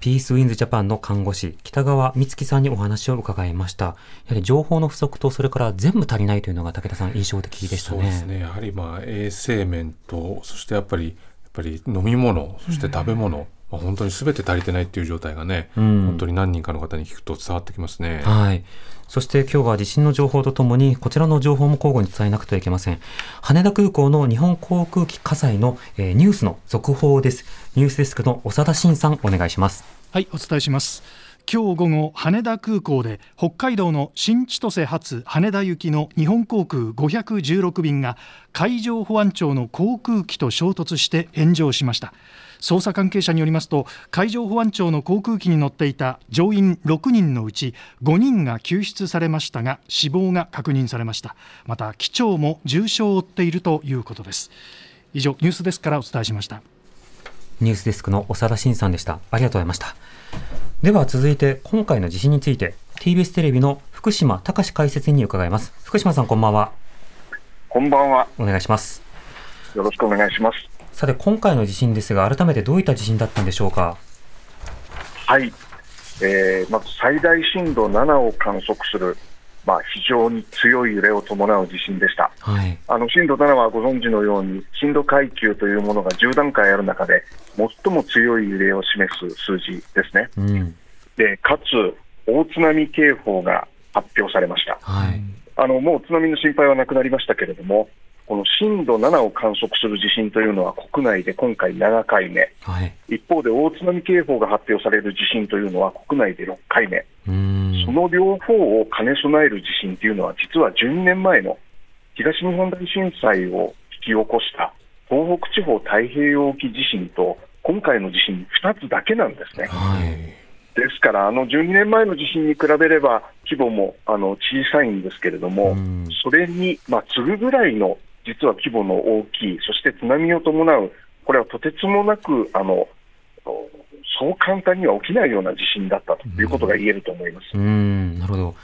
ピースウィンズジャパンの看護師北川美月さんにお話を伺いました。やはり情報の不足と、それから全部足りないというのが武田さん印象的でしたね。そうですね、やはりまあ衛生面と、そしてやっぱりやっぱり飲み物、そして食べ物、うん、本当に全て足りてないっていう状態がね、うん、本当に何人かの方に聞くと伝わってきますね。はい。そして今日は地震の情報とともにこちらの情報も交互に伝えなくてはいけません。羽田空港の日本航空機火災の、えー、ニュースの続報です。ニュースデスクの長田真さん、お願いします。はい、お伝えします。今日午後、羽田空港で北海道の新千歳発羽田行きの日本航空ごひゃくじゅうろくびんが海上保安庁の航空機と衝突して炎上しました。捜査関係者によりますと、海上保安庁の航空機に乗っていた乗員ろくにんのうちごにんが救出されましたが、死亡が確認されました。また機長も重傷を負っているということです。以上、ニュースデスクからお伝えしました。ニュースデスクの長田真さんでした。ありがとうございました。では続いて、今回の地震について ティービーエス テレビの福島崇史解説に伺います。福島さん、こんばんは。こんばんは、お願いします。よろしくお願いします。さて、今回の地震ですが、改めてどういった地震だったんでしょうか？はい、えー、まず最大震度ななを観測する、まあ、非常に強い揺れを伴う地震でした。はい、あの震度ななはご存知のように、震度階級というものがじゅうだんかいある中で最も強い揺れを示す数字ですね。うん、でかつ大津波警報が発表されました。はい、あのもう津波の心配はなくなりましたけれども、この震度ななを観測する地震というのは国内で今回ななかいめ、はい、一方で大津波警報が発表される地震というのは国内でろっかいめ、うーん、その両方を兼ね備える地震というのは、実はじゅうにねんまえの東日本大震災を引き起こした東北地方太平洋沖地震と今回の地震ふたつだけなんですね。はい、ですから、あのじゅうにねんまえの地震に比べれば規模もあの小さいんですけれども、それに、まあ、次ぐぐらいの実は規模の大きい、そして津波を伴う、これはとてつもなくあのそう簡単には起きないような地震だったということが言えると思います。うんうん、なるほど。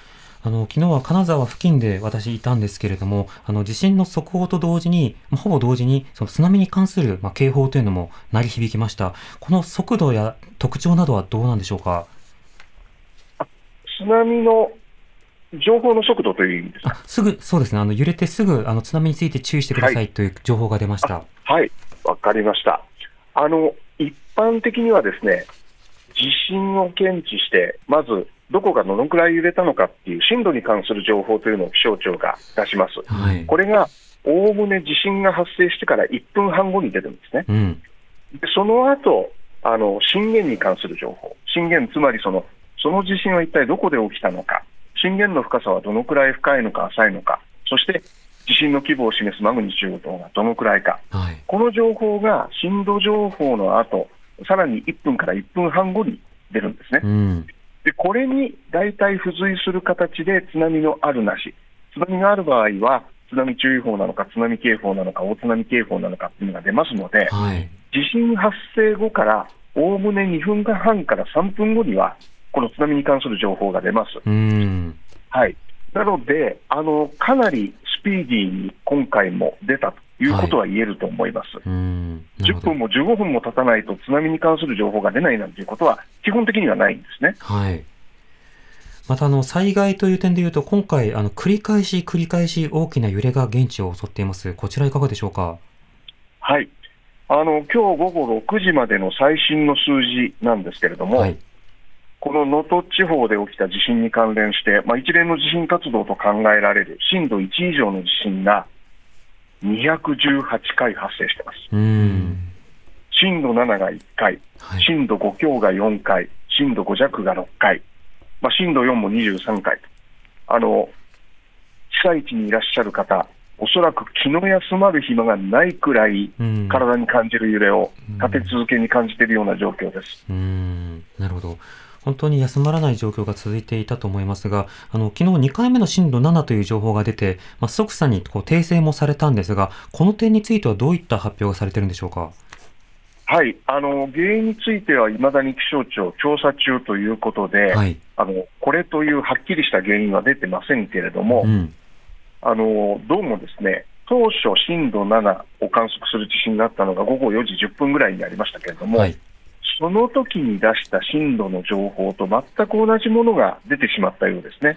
あの昨日は金沢付近で私いたんですけれども、あの地震の速報と同時に、ほぼ同時にその津波に関する、まあ、警報というのも鳴り響きました。この速度や特徴などはどうなんでしょうか？あ、津波の情報の速度という意味ですか？すぐ、そうですね、あの揺れてすぐあの津波について注意してください、はい、という情報が出ました。はい、わかりました。あの一般的にはですね、地震を検知して、まずどこがどのくらい揺れたのかっていう震度に関する情報というのを気象庁が出します。はい、これがおおむね地震が発生してからいっぷんはんごに出るんですね。うん、でその後あの震源に関する情報、震源つまりそのその地震は一体どこで起きたのか、震源の深さはどのくらい深いのか浅いのか、そして地震の規模を示すマグニチュードがどのくらいか、はい、この情報が震度情報の後、さらにいっぷんからいっぷんはんごに出るんですね。うん、でこれに大体付随する形で津波のあるなし、津波がある場合は津波注意報なのか津波警報なのか大津波警報なのかっていうのが出ますので、はい、地震発生後からおおむねにふんはんからさんぷんごにはこの津波に関する情報が出ます。うん、はい、なのであのかなりスピーディーに今回も出たということは言えると思います。はい、うん、じゅっぷんもじゅうごふんも経たないと津波に関する情報が出ないなんていうことは基本的にはないんですね。はい、またあの災害という点でいうと、今回あの繰り返し繰り返し大きな揺れが現地を襲っています。こちらいかがでしょうか。はい、あの今日午後ろくじまでの最新の数字なんですけれども、はい、この能登地方で起きた地震に関連して、まあ、一連の地震活動と考えられる震度いち以上の地震がにひゃくじゅうはちかい発生しています。うーん、震度なながいっかい、はい、震度ご強がよんかい、震度ご弱がろっかい、まあ、震度よんもにじゅうさんかい。あの被災地にいらっしゃる方、おそらく気の休まる暇がないくらい体に感じる揺れを立て続けに感じているような状況です。うーん、なるほど。本当に休まらない状況が続いていたと思いますが、あの昨日にかいめの震度ななという情報が出て、まあ、即座にこう訂正もされたんですが、この点についてはどういった発表がされているんでしょうか。はい、あの原因についてはいまだに気象庁調査中ということで、はい、あのこれというはっきりした原因は出てませんけれども、うん、あのどうもですね、当初震度ななを観測する地震があったのが午後よじじゅっぷんぐらいになりましたけれども、はい、その時に出した震度の情報と全く同じものが出てしまったようですね。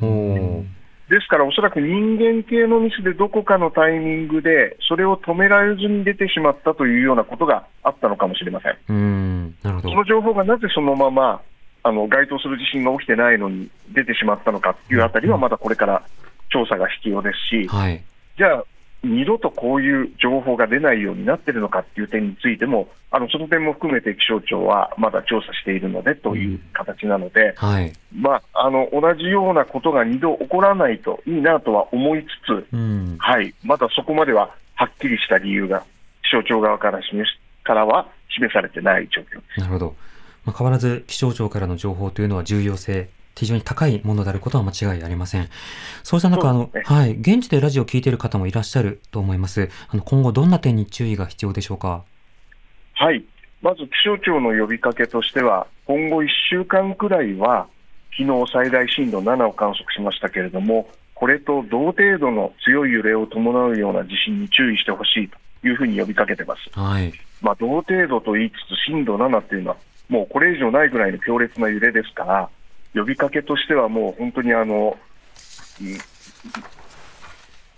ですからおそらく人間系のミスでどこかのタイミングでそれを止められずに出てしまったというようなことがあったのかもしれません。うーん、なるほど。その情報がなぜそのままあの該当する地震が起きてないのに出てしまったのかというあたりはまだこれから調査が必要ですし、はい、じゃあ二度とこういう情報が出ないようになっているのかという点についても、あのその点も含めて気象庁はまだ調査しているのでという形なので、うん、はい、まあ、あの同じようなことが二度起こらないといいなとは思いつつ、うん、はい、まだそこまでははっきりした理由が気象庁側から示しからは示されてない状況です。なるほど、まあ、変わらず気象庁からの情報というのは重要性非常に高いものであることは間違いありません。そうした中、あの、はい、現地でラジオを聞いている方もいらっしゃると思います。あの今後どんな点に注意が必要でしょうか。はい、まず気象庁の呼びかけとしては、今後いっしゅうかんくらいは昨日最大震度ななを観測しましたけれども、これと同程度の強い揺れを伴うような地震に注意してほしいというふうに呼びかけています。はい、まあ、同程度と言いつつ震度ななというのはもうこれ以上ないぐらいの強烈な揺れですから、呼びかけとしてはもう本当にあの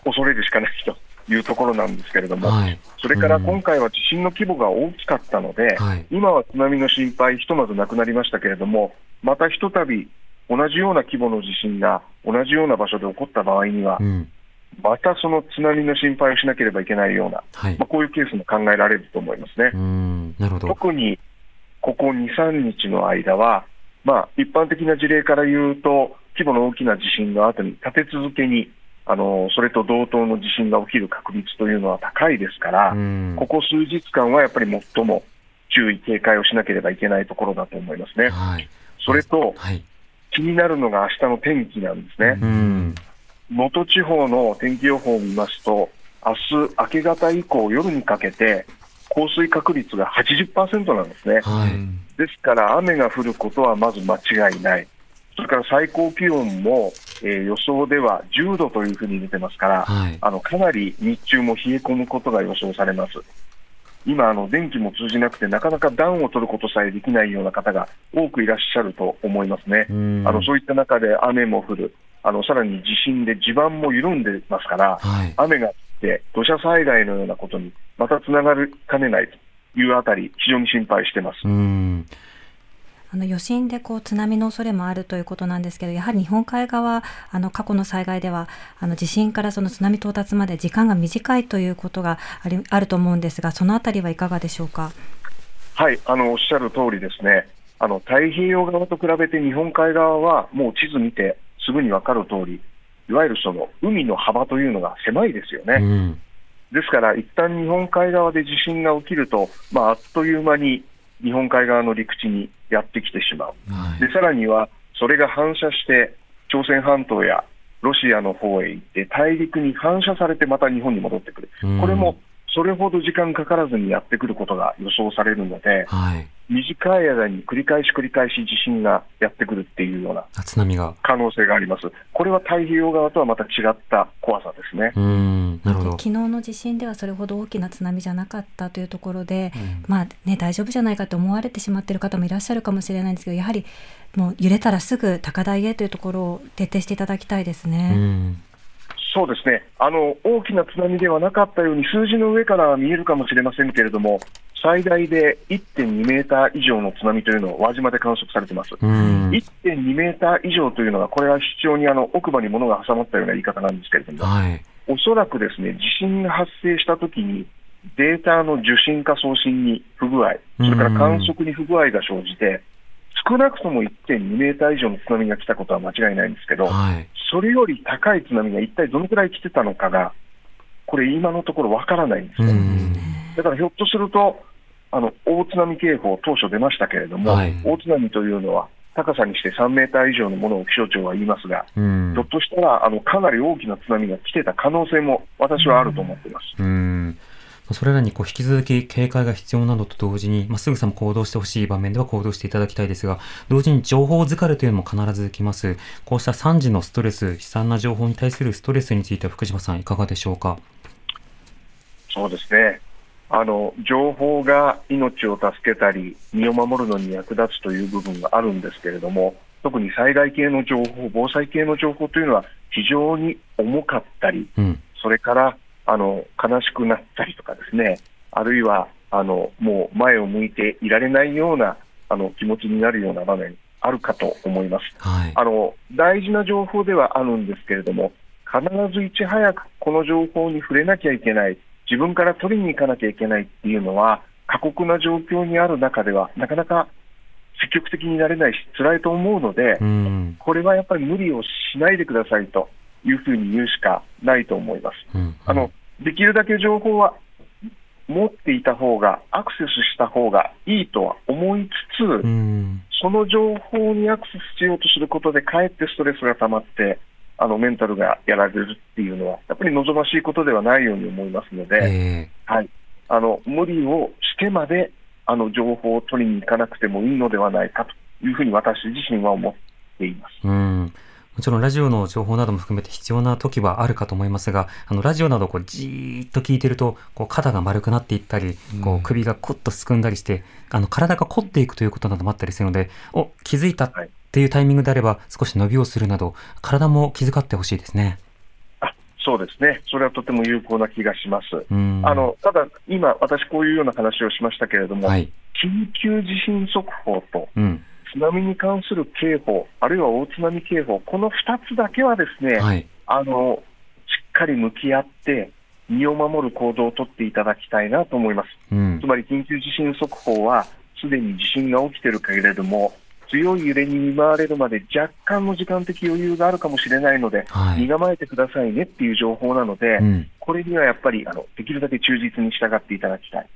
恐れるしかないというところなんですけれども、はい、それから今回は地震の規模が大きかったので、はい、今は津波の心配ひとまずなくなりましたけれども、またひとたび同じような規模の地震が同じような場所で起こった場合には、うん、またその津波の心配をしなければいけないような、はい、まあ、こういうケースも考えられると思いますね。うん、なるほど。特にここにさんにちの間は、まあ、一般的な事例から言うと、規模の大きな地震の後に立て続けにあのそれと同等の地震が起きる確率というのは高いですから、ここ数日間はやっぱり最も注意警戒をしなければいけないところだと思いますね。はい、それと、はい、気になるのが明日の天気なんですね。能登地方の天気予報を見ますと、明日明け方以降夜にかけて降水確率が はちじゅっパーセント なんですね。はい、ですから雨が降ることはまず間違いない。それから最高気温も、えー、予想ではじゅうどというふうに出てますから、はい、あのかなり日中も冷え込むことが予想されます。今あの電気も通じなくてなかなか暖を取ることさえできないような方が多くいらっしゃると思いますね。あのそういった中で雨も降る、あのさらに地震で地盤も緩んでますから、はい、雨が降って土砂災害のようなことにまたつながりかねないというあたり非常に心配してます。うん、あの余震でこう津波の恐れもあるということなんですけど、やはり日本海側、あの過去の災害ではあの地震からその津波到達まで時間が短いということがあり、あると思うんですが、そのあたりはいかがでしょうか。はい、あのおっしゃる通りですね。あの太平洋側と比べて日本海側はもう地図見てすぐに分かる通り、いわゆるその海の幅というのが狭いですよね。うん、ですから一旦日本海側で地震が起きると、まあ、あっという間に日本海側の陸地にやってきてしまう。でさらにはそれが反射して朝鮮半島やロシアの方へ行って大陸に反射されてまた日本に戻ってくる。これもそれほど時間かからずにやってくることが予想されるので、短い間に繰り返し繰り返し地震がやってくるっていうような津波が可能性があります。これは太平洋側とはまた違った怖さですね。うーん、なるほど。昨日の地震ではそれほど大きな津波じゃなかったというところで、うんまあね、大丈夫じゃないかと思われてしまっている方もいらっしゃるかもしれないんですけど、やはりもう揺れたらすぐ高台へというところを徹底していただきたいですね。うん、そうですね。あの大きな津波ではなかったように数字の上からは見えるかもしれませんけれども、最大で いってんに メーター以上の津波というのを輪島で観測されています。 いってんに メーター以上というのは、これは非常にあの奥歯に物が挟まったような言い方なんですけれども、はい、おそらくですね、地震が発生したときにデータの受信か送信に不具合、それから観測に不具合が生じて、少なくとも いってんに メーター以上の津波が来たことは間違いないんですけど、はい、それより高い津波が一体どのくらい来てたのかが、これ今のところわからないんですよ。だからひょっとするとあの大津波警報当初出ましたけれども、はい、大津波というのは高さにしてさんメーター以上のものを気象庁は言いますが、うん、ひょっとしたらあのかなり大きな津波が来てた可能性も私はあると思っています。うん、それらにこう引き続き警戒が必要なのと同時に、まあ、すぐさま行動してほしい場面では行動していただきたいですが、同時に情報疲れというのも必ずきます。こうした惨事のストレス、悲惨な情報に対するストレスについては福島さんいかがでしょうか。そうですね、あの情報が命を助けたり身を守るのに役立つという部分があるんですけれども、特に災害系の情報、防災系の情報というのは非常に重かったり、うん、それからあの悲しくなったりとかですね、あるいはあのもう前を向いていられないようなあの気持ちになるような場面あるかと思います、はい、あの大事な情報ではあるんですけれども、必ずいち早くこの情報に触れなきゃいけない、自分から取りに行かなきゃいけないっていうのは、過酷な状況にある中ではなかなか積極的になれないし辛いと思うので、うん、これはやっぱり無理をしないでくださいというふうに言うしかないと思います、うんうん、あのできるだけ情報は持っていた方が、アクセスした方がいいとは思いつつ、うん、その情報にアクセスしようとすることでかえってストレスが溜まってあのメンタルがやられるっていうのはやっぱり望ましいことではないように思いますので、はい、あの無理をしてまであの情報を取りに行かなくてもいいのではないかというふうに私自身は思っています。うん、もちろんラジオの情報なども含めて必要な時はあるかと思いますが、あのラジオなどをこうじーっと聞いてるとこう肩が丸くなっていったり、うん、こう首がコッとすくんだりして、あの体が凝っていくということなどもあったりするので、お気づいたっていうタイミングであれば少し伸びをするなど、体も気遣ってほしいですね。あ、そうですね、それはとても有効な気がします。うん、あのただ今私こういうような話をしましたけれども、はい、緊急地震速報と、うん津波に関する警報、あるいは大津波警報、このふたつだけはですね、はい、あのしっかり向き合って身を守る行動をとっていただきたいなと思います、うん、つまり緊急地震速報はすでに地震が起きているけれども、強い揺れに見舞われるまで若干の時間的余裕があるかもしれないので、はい、身構えてくださいねっていう情報なので、うん、これにはやっぱりあのできるだけ忠実に従っていただきたい。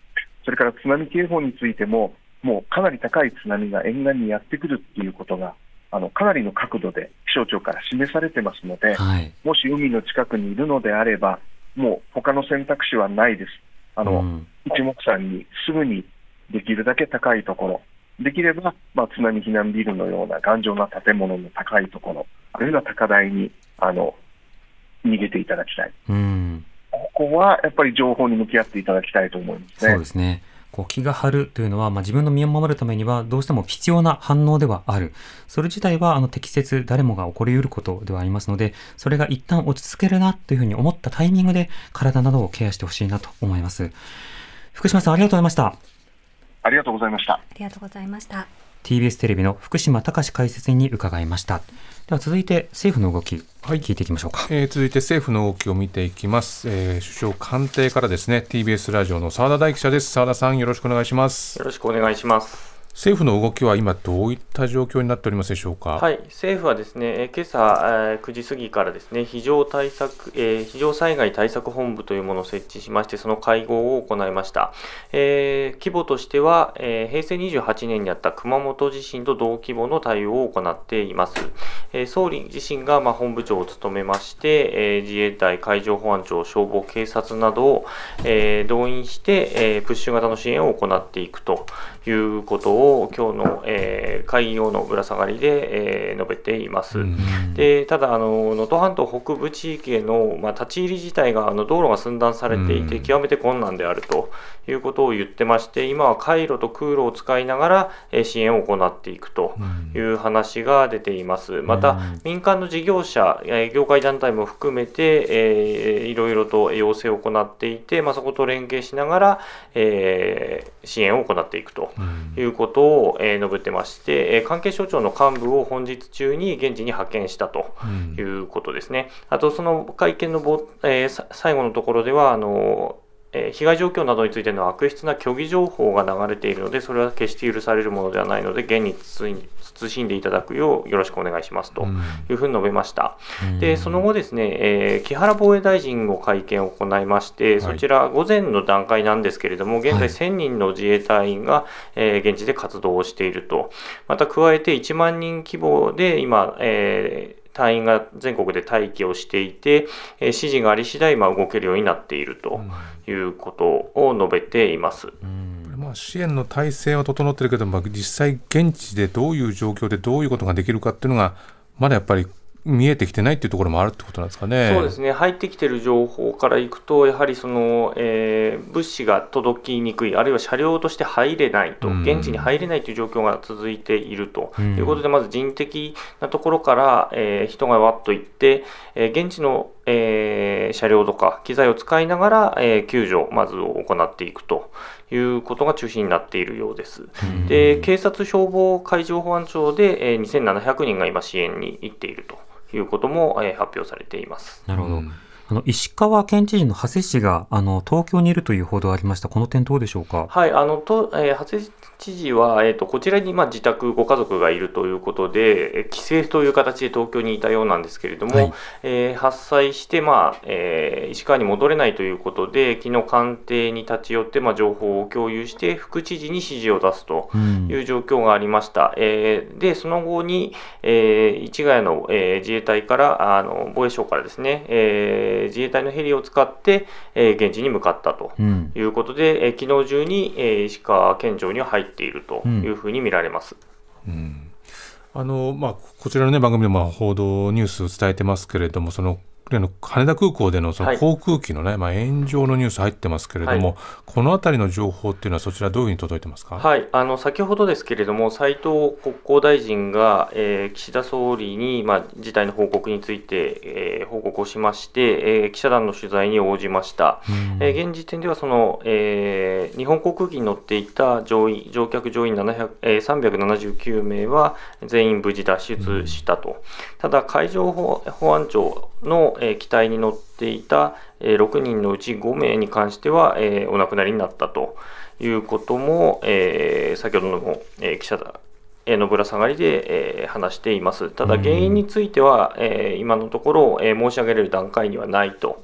それから津波警報についても、もうかなり高い津波が沿岸にやってくるっていうことがあのかなりの角度で気象庁から示されてますので、はい、もし海の近くにいるのであればもう他の選択肢はないです。あの、うん、一目散にすぐにできるだけ高いところ、できれば、まあ、津波避難ビルのような頑丈な建物の高いところ、あるいは高台にあの逃げていただきたい、うん、ここはやっぱり情報に向き合っていただきたいと思いますね。そうですね、こう気が張るというのは、まあ、自分の身を守るためにはどうしても必要な反応ではある。それ自体はあの適切、誰もが起こりうることではありますので、それが一旦落ち着けるなというふうに思ったタイミングで体などをケアしてほしいなと思います。福島さん、ありがとうございました。ありがとうございました。ありがとうございました。 ティービーエス テレビの福島隆解説委員に伺いました。では続いて政府の動き、はい、聞いていきましょうか、えー、続いて政府の動きを見ていきます、えー、首相官邸からですね ティービーエス ラジオの澤田大記者です。澤田さん、よろしくお願いします。よろしくお願いします。政府の動きは今どういった状況になっておりますでしょうか。はい、政府はですね、今朝くじ過ぎからですね非常対策、えー、非常災害対策本部というものを設置しまして、その会合を行いました、えー、規模としては、えー、へいせいにじゅうはちねんにあった熊本地震と同規模の対応を行っています。総理自身がまあ本部長を務めまして、えー、自衛隊、海上保安庁、消防、警察などを、えー、動員して、えー、プッシュ型の支援を行っていくということをを今日の、えー、会議用のぶら下がりで、えー、述べています、うん、でただあの能登半島北部地域への、まあ、立ち入り自体があの道路が寸断されていて極めて困難であるということを言ってまして、今は回路と空路を使いながら、えー、支援を行っていくという話が出ています。また民間の事業者、えー、業界団体も含めて、えー、いろいろと要請を行っていて、まあ、そこと連携しながら、えー、支援を行っていくということを、えー、述べてまして、えー、関係省庁の幹部を本日中に現地に派遣したということですね、うん、あとその会見のぼ、えー、最後のところではあの被害状況などについての悪質な虚偽情報が流れているので、それは決して許されるものではないので、厳に慎んでいただくようよろしくお願いしますというふうに述べました、うん、でその後ですね、えー、木原防衛大臣も会見を行いまして、はい、そちら午前の段階なんですけれども、現在せんにんの自衛隊員が、はいえー、現地で活動をしていると。また加えていちまんにん規模で今、えー隊員が全国で待機をしていて、えー、指示があり次第まあ動けるようになっているということを述べています、うんうん、まあ、支援の体制は整っているけど、まあ、実際現地でどういう状況でどういうことができるかっていうのがまだやっぱり見えてきてないっていうところもあるってことなんですかね。そうですね、入ってきてる情報からいくと、やはりその、えー、物資が届きにくい、あるいは車両として入れないと、現地に入れないという状況が続いているということで、まず人的なところから、えー、人がわっと行って、えー、現地の、えー、車両とか機材を使いながら、えー、救助をまず行っていくということが中心になっているようです、うん、で警察消防海上保安庁で、えー、にせんななひゃくにんが今支援に行っているということも、えー、発表されています。なるほど、うん、あの石川県知事の長谷氏があの東京にいるという報道がありました。この点どうでしょうか。はい、あのと、えー、長谷知事は、えー、とこちらに、まあ、自宅ご家族がいるということで帰省という形で東京にいたようなんですけれども、はい、えー、発災して、まあえー、石川に戻れないということで昨日官邸に立ち寄って、まあ、情報を共有して副知事に指示を出すという状況がありました、うん、えー、でその後に、えー、市ヶ谷の、えー、自衛隊からあの防衛省からですね、えー自衛隊のヘリを使って、えー、現地に向かったということで、うん、えー、昨日中に、えー、石川県庁には入っているというふうに見られます、うんうん、あのまあ、こちらの、ね、番組でも報道ニュースを伝えてますけれども、その羽田空港で の, その航空機の、ね、はい、まあ、炎上のニュース入ってますけれども、はい、このあたりの情報というのはそちらどういうふうに届いてますか。はい、あの先ほどですけれども斉藤国交大臣が、えー、岸田総理に、まあ、事態の報告について、えー、報告をしまして、えー、記者団の取材に応じました、えー、現時点ではその、えー、日本航空機に乗っていた 乗, 員乗客乗員ななひゃく、えー、さんびゃくななじゅうきゅうめいは全員無事脱出したと。ただ海上保安庁の機体に乗っていたろくにんのうちごめいに関してはお亡くなりになったということも先ほどの記者だのぶら下がりで話しています。ただ原因については今のところ申し上げられる段階にはないと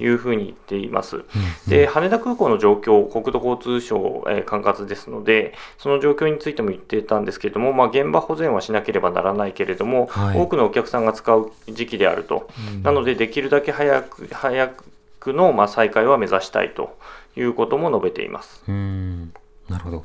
いうふうに言っています。で羽田空港の状況、国土交通省管轄ですので、その状況についても言っていたんですけれども、まあ、現場保全はしなければならないけれども、はい、多くのお客さんが使う時期であると、うん、なのでできるだけ早く早くのまあ再開は目指したいということも述べています。うん、なるほど。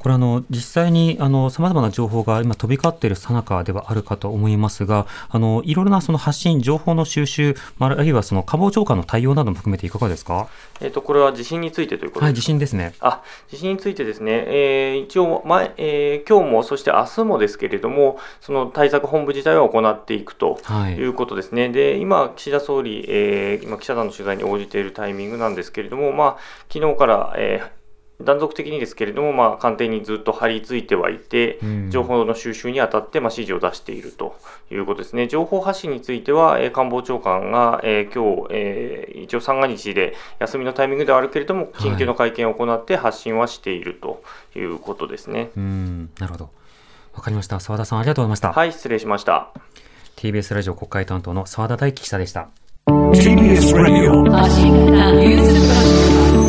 これあの実際にあの様々な情報が今飛び交っている最中ではあるかと思いますが、あのいろいろなその発信情報の収集、あるいはその官房長官の対応なども含めていかがですか。えー、とこれは地震についてということですか。はい、地震ですね。あ、地震についてですね、えー、一応前、えー、今日もそして明日もですけれども、その対策本部自体は行っていくということですね、はい、で今岸田総理、えー、今記者団の取材に応じているタイミングなんですけれども、まあ、昨日から、えー断続的にですけれども、まあ、官邸にずっと張り付いてはいて、情報の収集にあたって、まあ、指示を出しているということですね。情報発信については、えー、官房長官が、えー、今日、えー、一応三が日で休みのタイミングではあるけれども、緊急の会見を行って発信はしているということですね。はい、うん、なるほど、わかりました。澤田さん、ありがとうございました。はい、失礼しました。 ティービーエス ラジオ国会担当の澤田大樹記者でした。 ティービーエス ラジオ発信型ニュースプロジェクト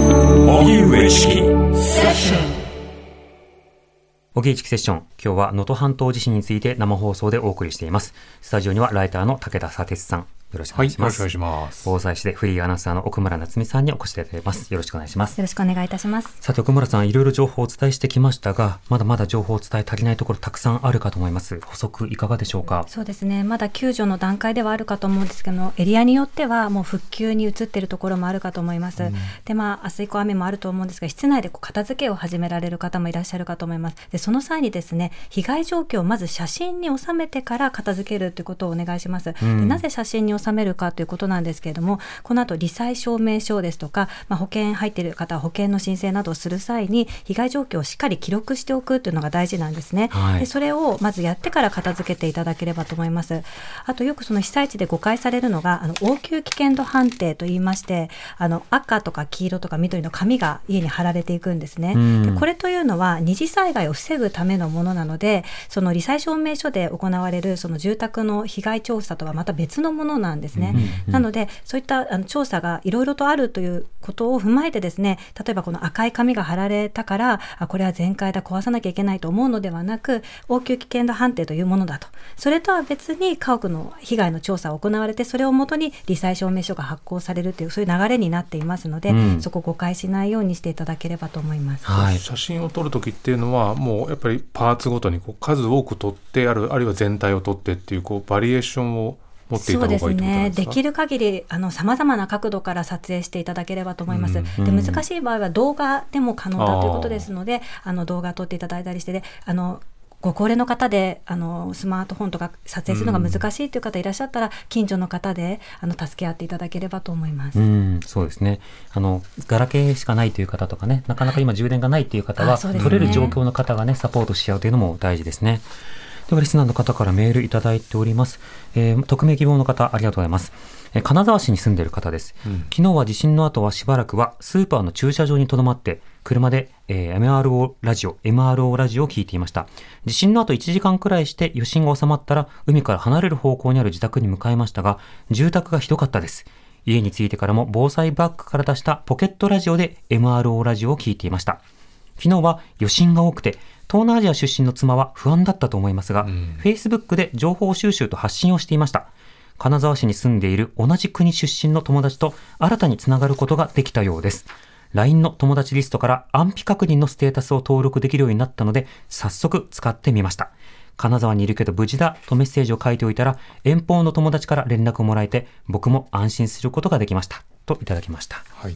おぎうえちきセッション、今日は能登半島地震について生放送でお送りしています。スタジオにはライターの武田砂鉄さん、よろしくお願いします。はい、よろしくお願いします。防災士でフリーアナウンサーの奥村夏美さんにお越しいただいています。よろしくお願いします。よろしくお願いいたします。さて奥村さん、いろいろ情報をお伝えしてきましたが、まだまだ情報を伝え足りないところたくさんあるかと思います。補足いかがでしょうか。そうですね。まだ救助の段階ではあるかと思うんですけども、エリアによってはもう復旧に移っているところもあるかと思います。うん、で、まあ明日以降雨もあると思うんですが、室内でこう片付けを始められる方もいらっしゃるかと思います。で、その際にですね、被害状況をまず写真に収めてから片付けるということをお願いします。うん、で、なぜ写真に収めるかということなんですけれども、この後罹災証明書ですとか、まあ、保険入っている方は保険の申請などをする際に被害状況をしっかり記録しておくというのが大事なんですね、はい、でそれをまずやってから片付けていただければと思います。あとよくその被災地で誤解されるのがあの応急危険度判定といいまして、あの赤とか黄色とか緑の紙が家に貼られていくんですね。でこれというのは二次災害を防ぐためのものなので、その罹災証明書で行われるその住宅の被害調査とはまた別のものなんですね、うんうん、なのでそういったあの調査がいろいろとあるということを踏まえてですね、例えばこの赤い紙が貼られたからあこれは全壊だ壊さなきゃいけないと思うのではなく、応急危険度判定というものだと、それとは別に家屋の被害の調査を行われて、それをもとに罹災証明書が発行されるというそういう流れになっていますので、うん、そこを誤解しないようにしていただければと思います、はい、写真を撮るときっていうのはもうやっぱりパーツごとにこう数多く撮ってある、あるいは全体を撮ってっていう、こうバリエーションを持っていた方がいいということなんですか。そうですね、できる限りあの様々な角度から撮影していただければと思います、うんうん、で難しい場合は動画でも可能だということですので、あの動画撮っていただいたりして、であのご高齢の方であのスマートフォンとか撮影するのが難しいという方いらっしゃったら、うん、近所の方であの助け合っていただければと思います。うん、そうですね。あのガラケーしかないという方とかね、なかなか今充電がないという方は、はいね、取れる状況の方がねサポートし合うというのも大事ですね。ではリスナーの方からメールいただいております、えー、匿名希望の方ありがとうございます、えー、金沢市に住んでいる方です、うん、昨日は地震の後はしばらくはスーパーの駐車場に留まって車で、えー、エムアールオー ラジオ エムアールオー ラジオを聞いていました。地震の後いちじかんくらいして余震が収まったら海から離れる方向にある自宅に向かいましたが、住宅がひどかったです。家に着いてからも防災バッグから出したポケットラジオで エムアールオー ラジオを聞いていました。昨日は余震が多くて東南アジア出身の妻は不安だったと思いますが、うん、Facebook で情報収集と発信をしていました。金沢市に住んでいる同じ国出身の友達と新たにつながることができたようです。ライン の友達リストから安否確認のステータスを登録できるようになったので、早速使ってみました。金沢にいるけど無事だとメッセージを書いておいたら、遠方の友達から連絡をもらえて、僕も安心することができました。といただきました。はい。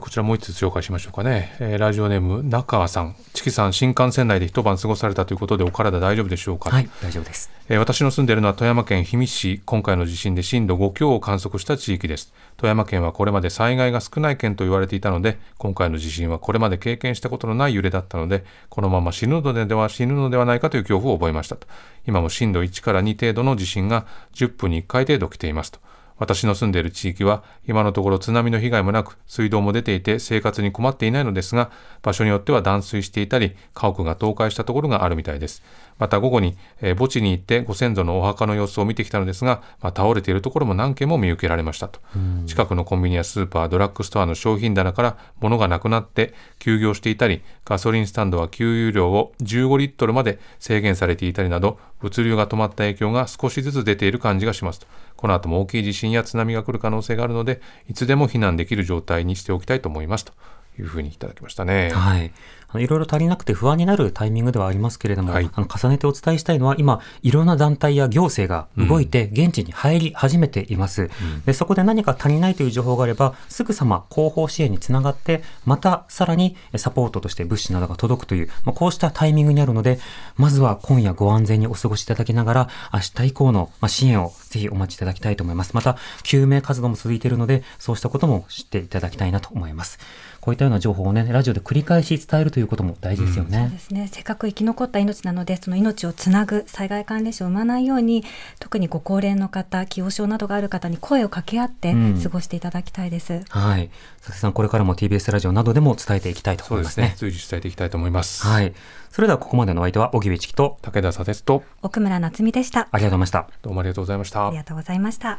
こちらもう一つ紹介しましょうかね。ラジオネーム中川さん、チキさん新幹線内で一晩過ごされたということでお体大丈夫でしょうか。はい、大丈夫です。私の住んでいるのは富山県氷見市、今回の地震で震度ご強を観測した地域です。富山県はこれまで災害が少ない県と言われていたので、今回の地震はこれまで経験したことのない揺れだったので、このまま死ぬのでは死ぬのではないかという恐怖を覚えましたと。今も震度いちからに程度の地震がじゅっぷんにいっかい程度来ていますと。私の住んでいる地域は今のところ津波の被害もなく、水道も出ていて生活に困っていないのですが、場所によっては断水していたり家屋が倒壊したところがあるみたいです。また午後に、えー、墓地に行ってご先祖のお墓の様子を見てきたのですが、まあ、倒れているところも何件も見受けられましたと。近くのコンビニやスーパー、ドラッグストアの商品棚から物がなくなって休業していたり、ガソリンスタンドは給油量をじゅうごリットルまで制限されていたりなど、物流が止まった影響が少しずつ出ている感じがしますと。この後も大きい地震や津波が来る可能性があるので、いつでも避難できる状態にしておきたいと思いますというふうにいただきましたね。はい、あのいろいろ足りなくて不安になるタイミングではありますけれども、はい、あの重ねてお伝えしたいのは、今いろんな団体や行政が動いて現地に入り始めています、うん、でそこで何か足りないという情報があればすぐさま広報支援につながって、またさらにサポートとして物資などが届くという、まあ、こうしたタイミングにあるので、まずは今夜ご安全にお過ごしいただきながら、明日以降の支援をぜひお待ちいただきたいと思います。また救命活動も続いているので、そうしたことも知っていただきたいなと思います。こういったような情報をね、ラジオで繰り返し伝えるということも大事ですよね。うん、そうですね。せっかく生き残った命なので、その命をつなぐ災害関連死を生まないように、特にご高齢の方、既往症などがある方に声を掛け合って過ごしていただきたいです。うん、はい。佐々木さん、これからも ティービーエス ラジオなどでも伝えていきたいと思いますね。そうですね。随時伝えていきたいと思います。はい。それではここまでのお相手は荻上チキと武田佐哲と奥村夏美でした。ありがとうございました。どうもありがとうございました。ありがとうございました。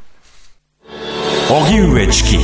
荻上チキ。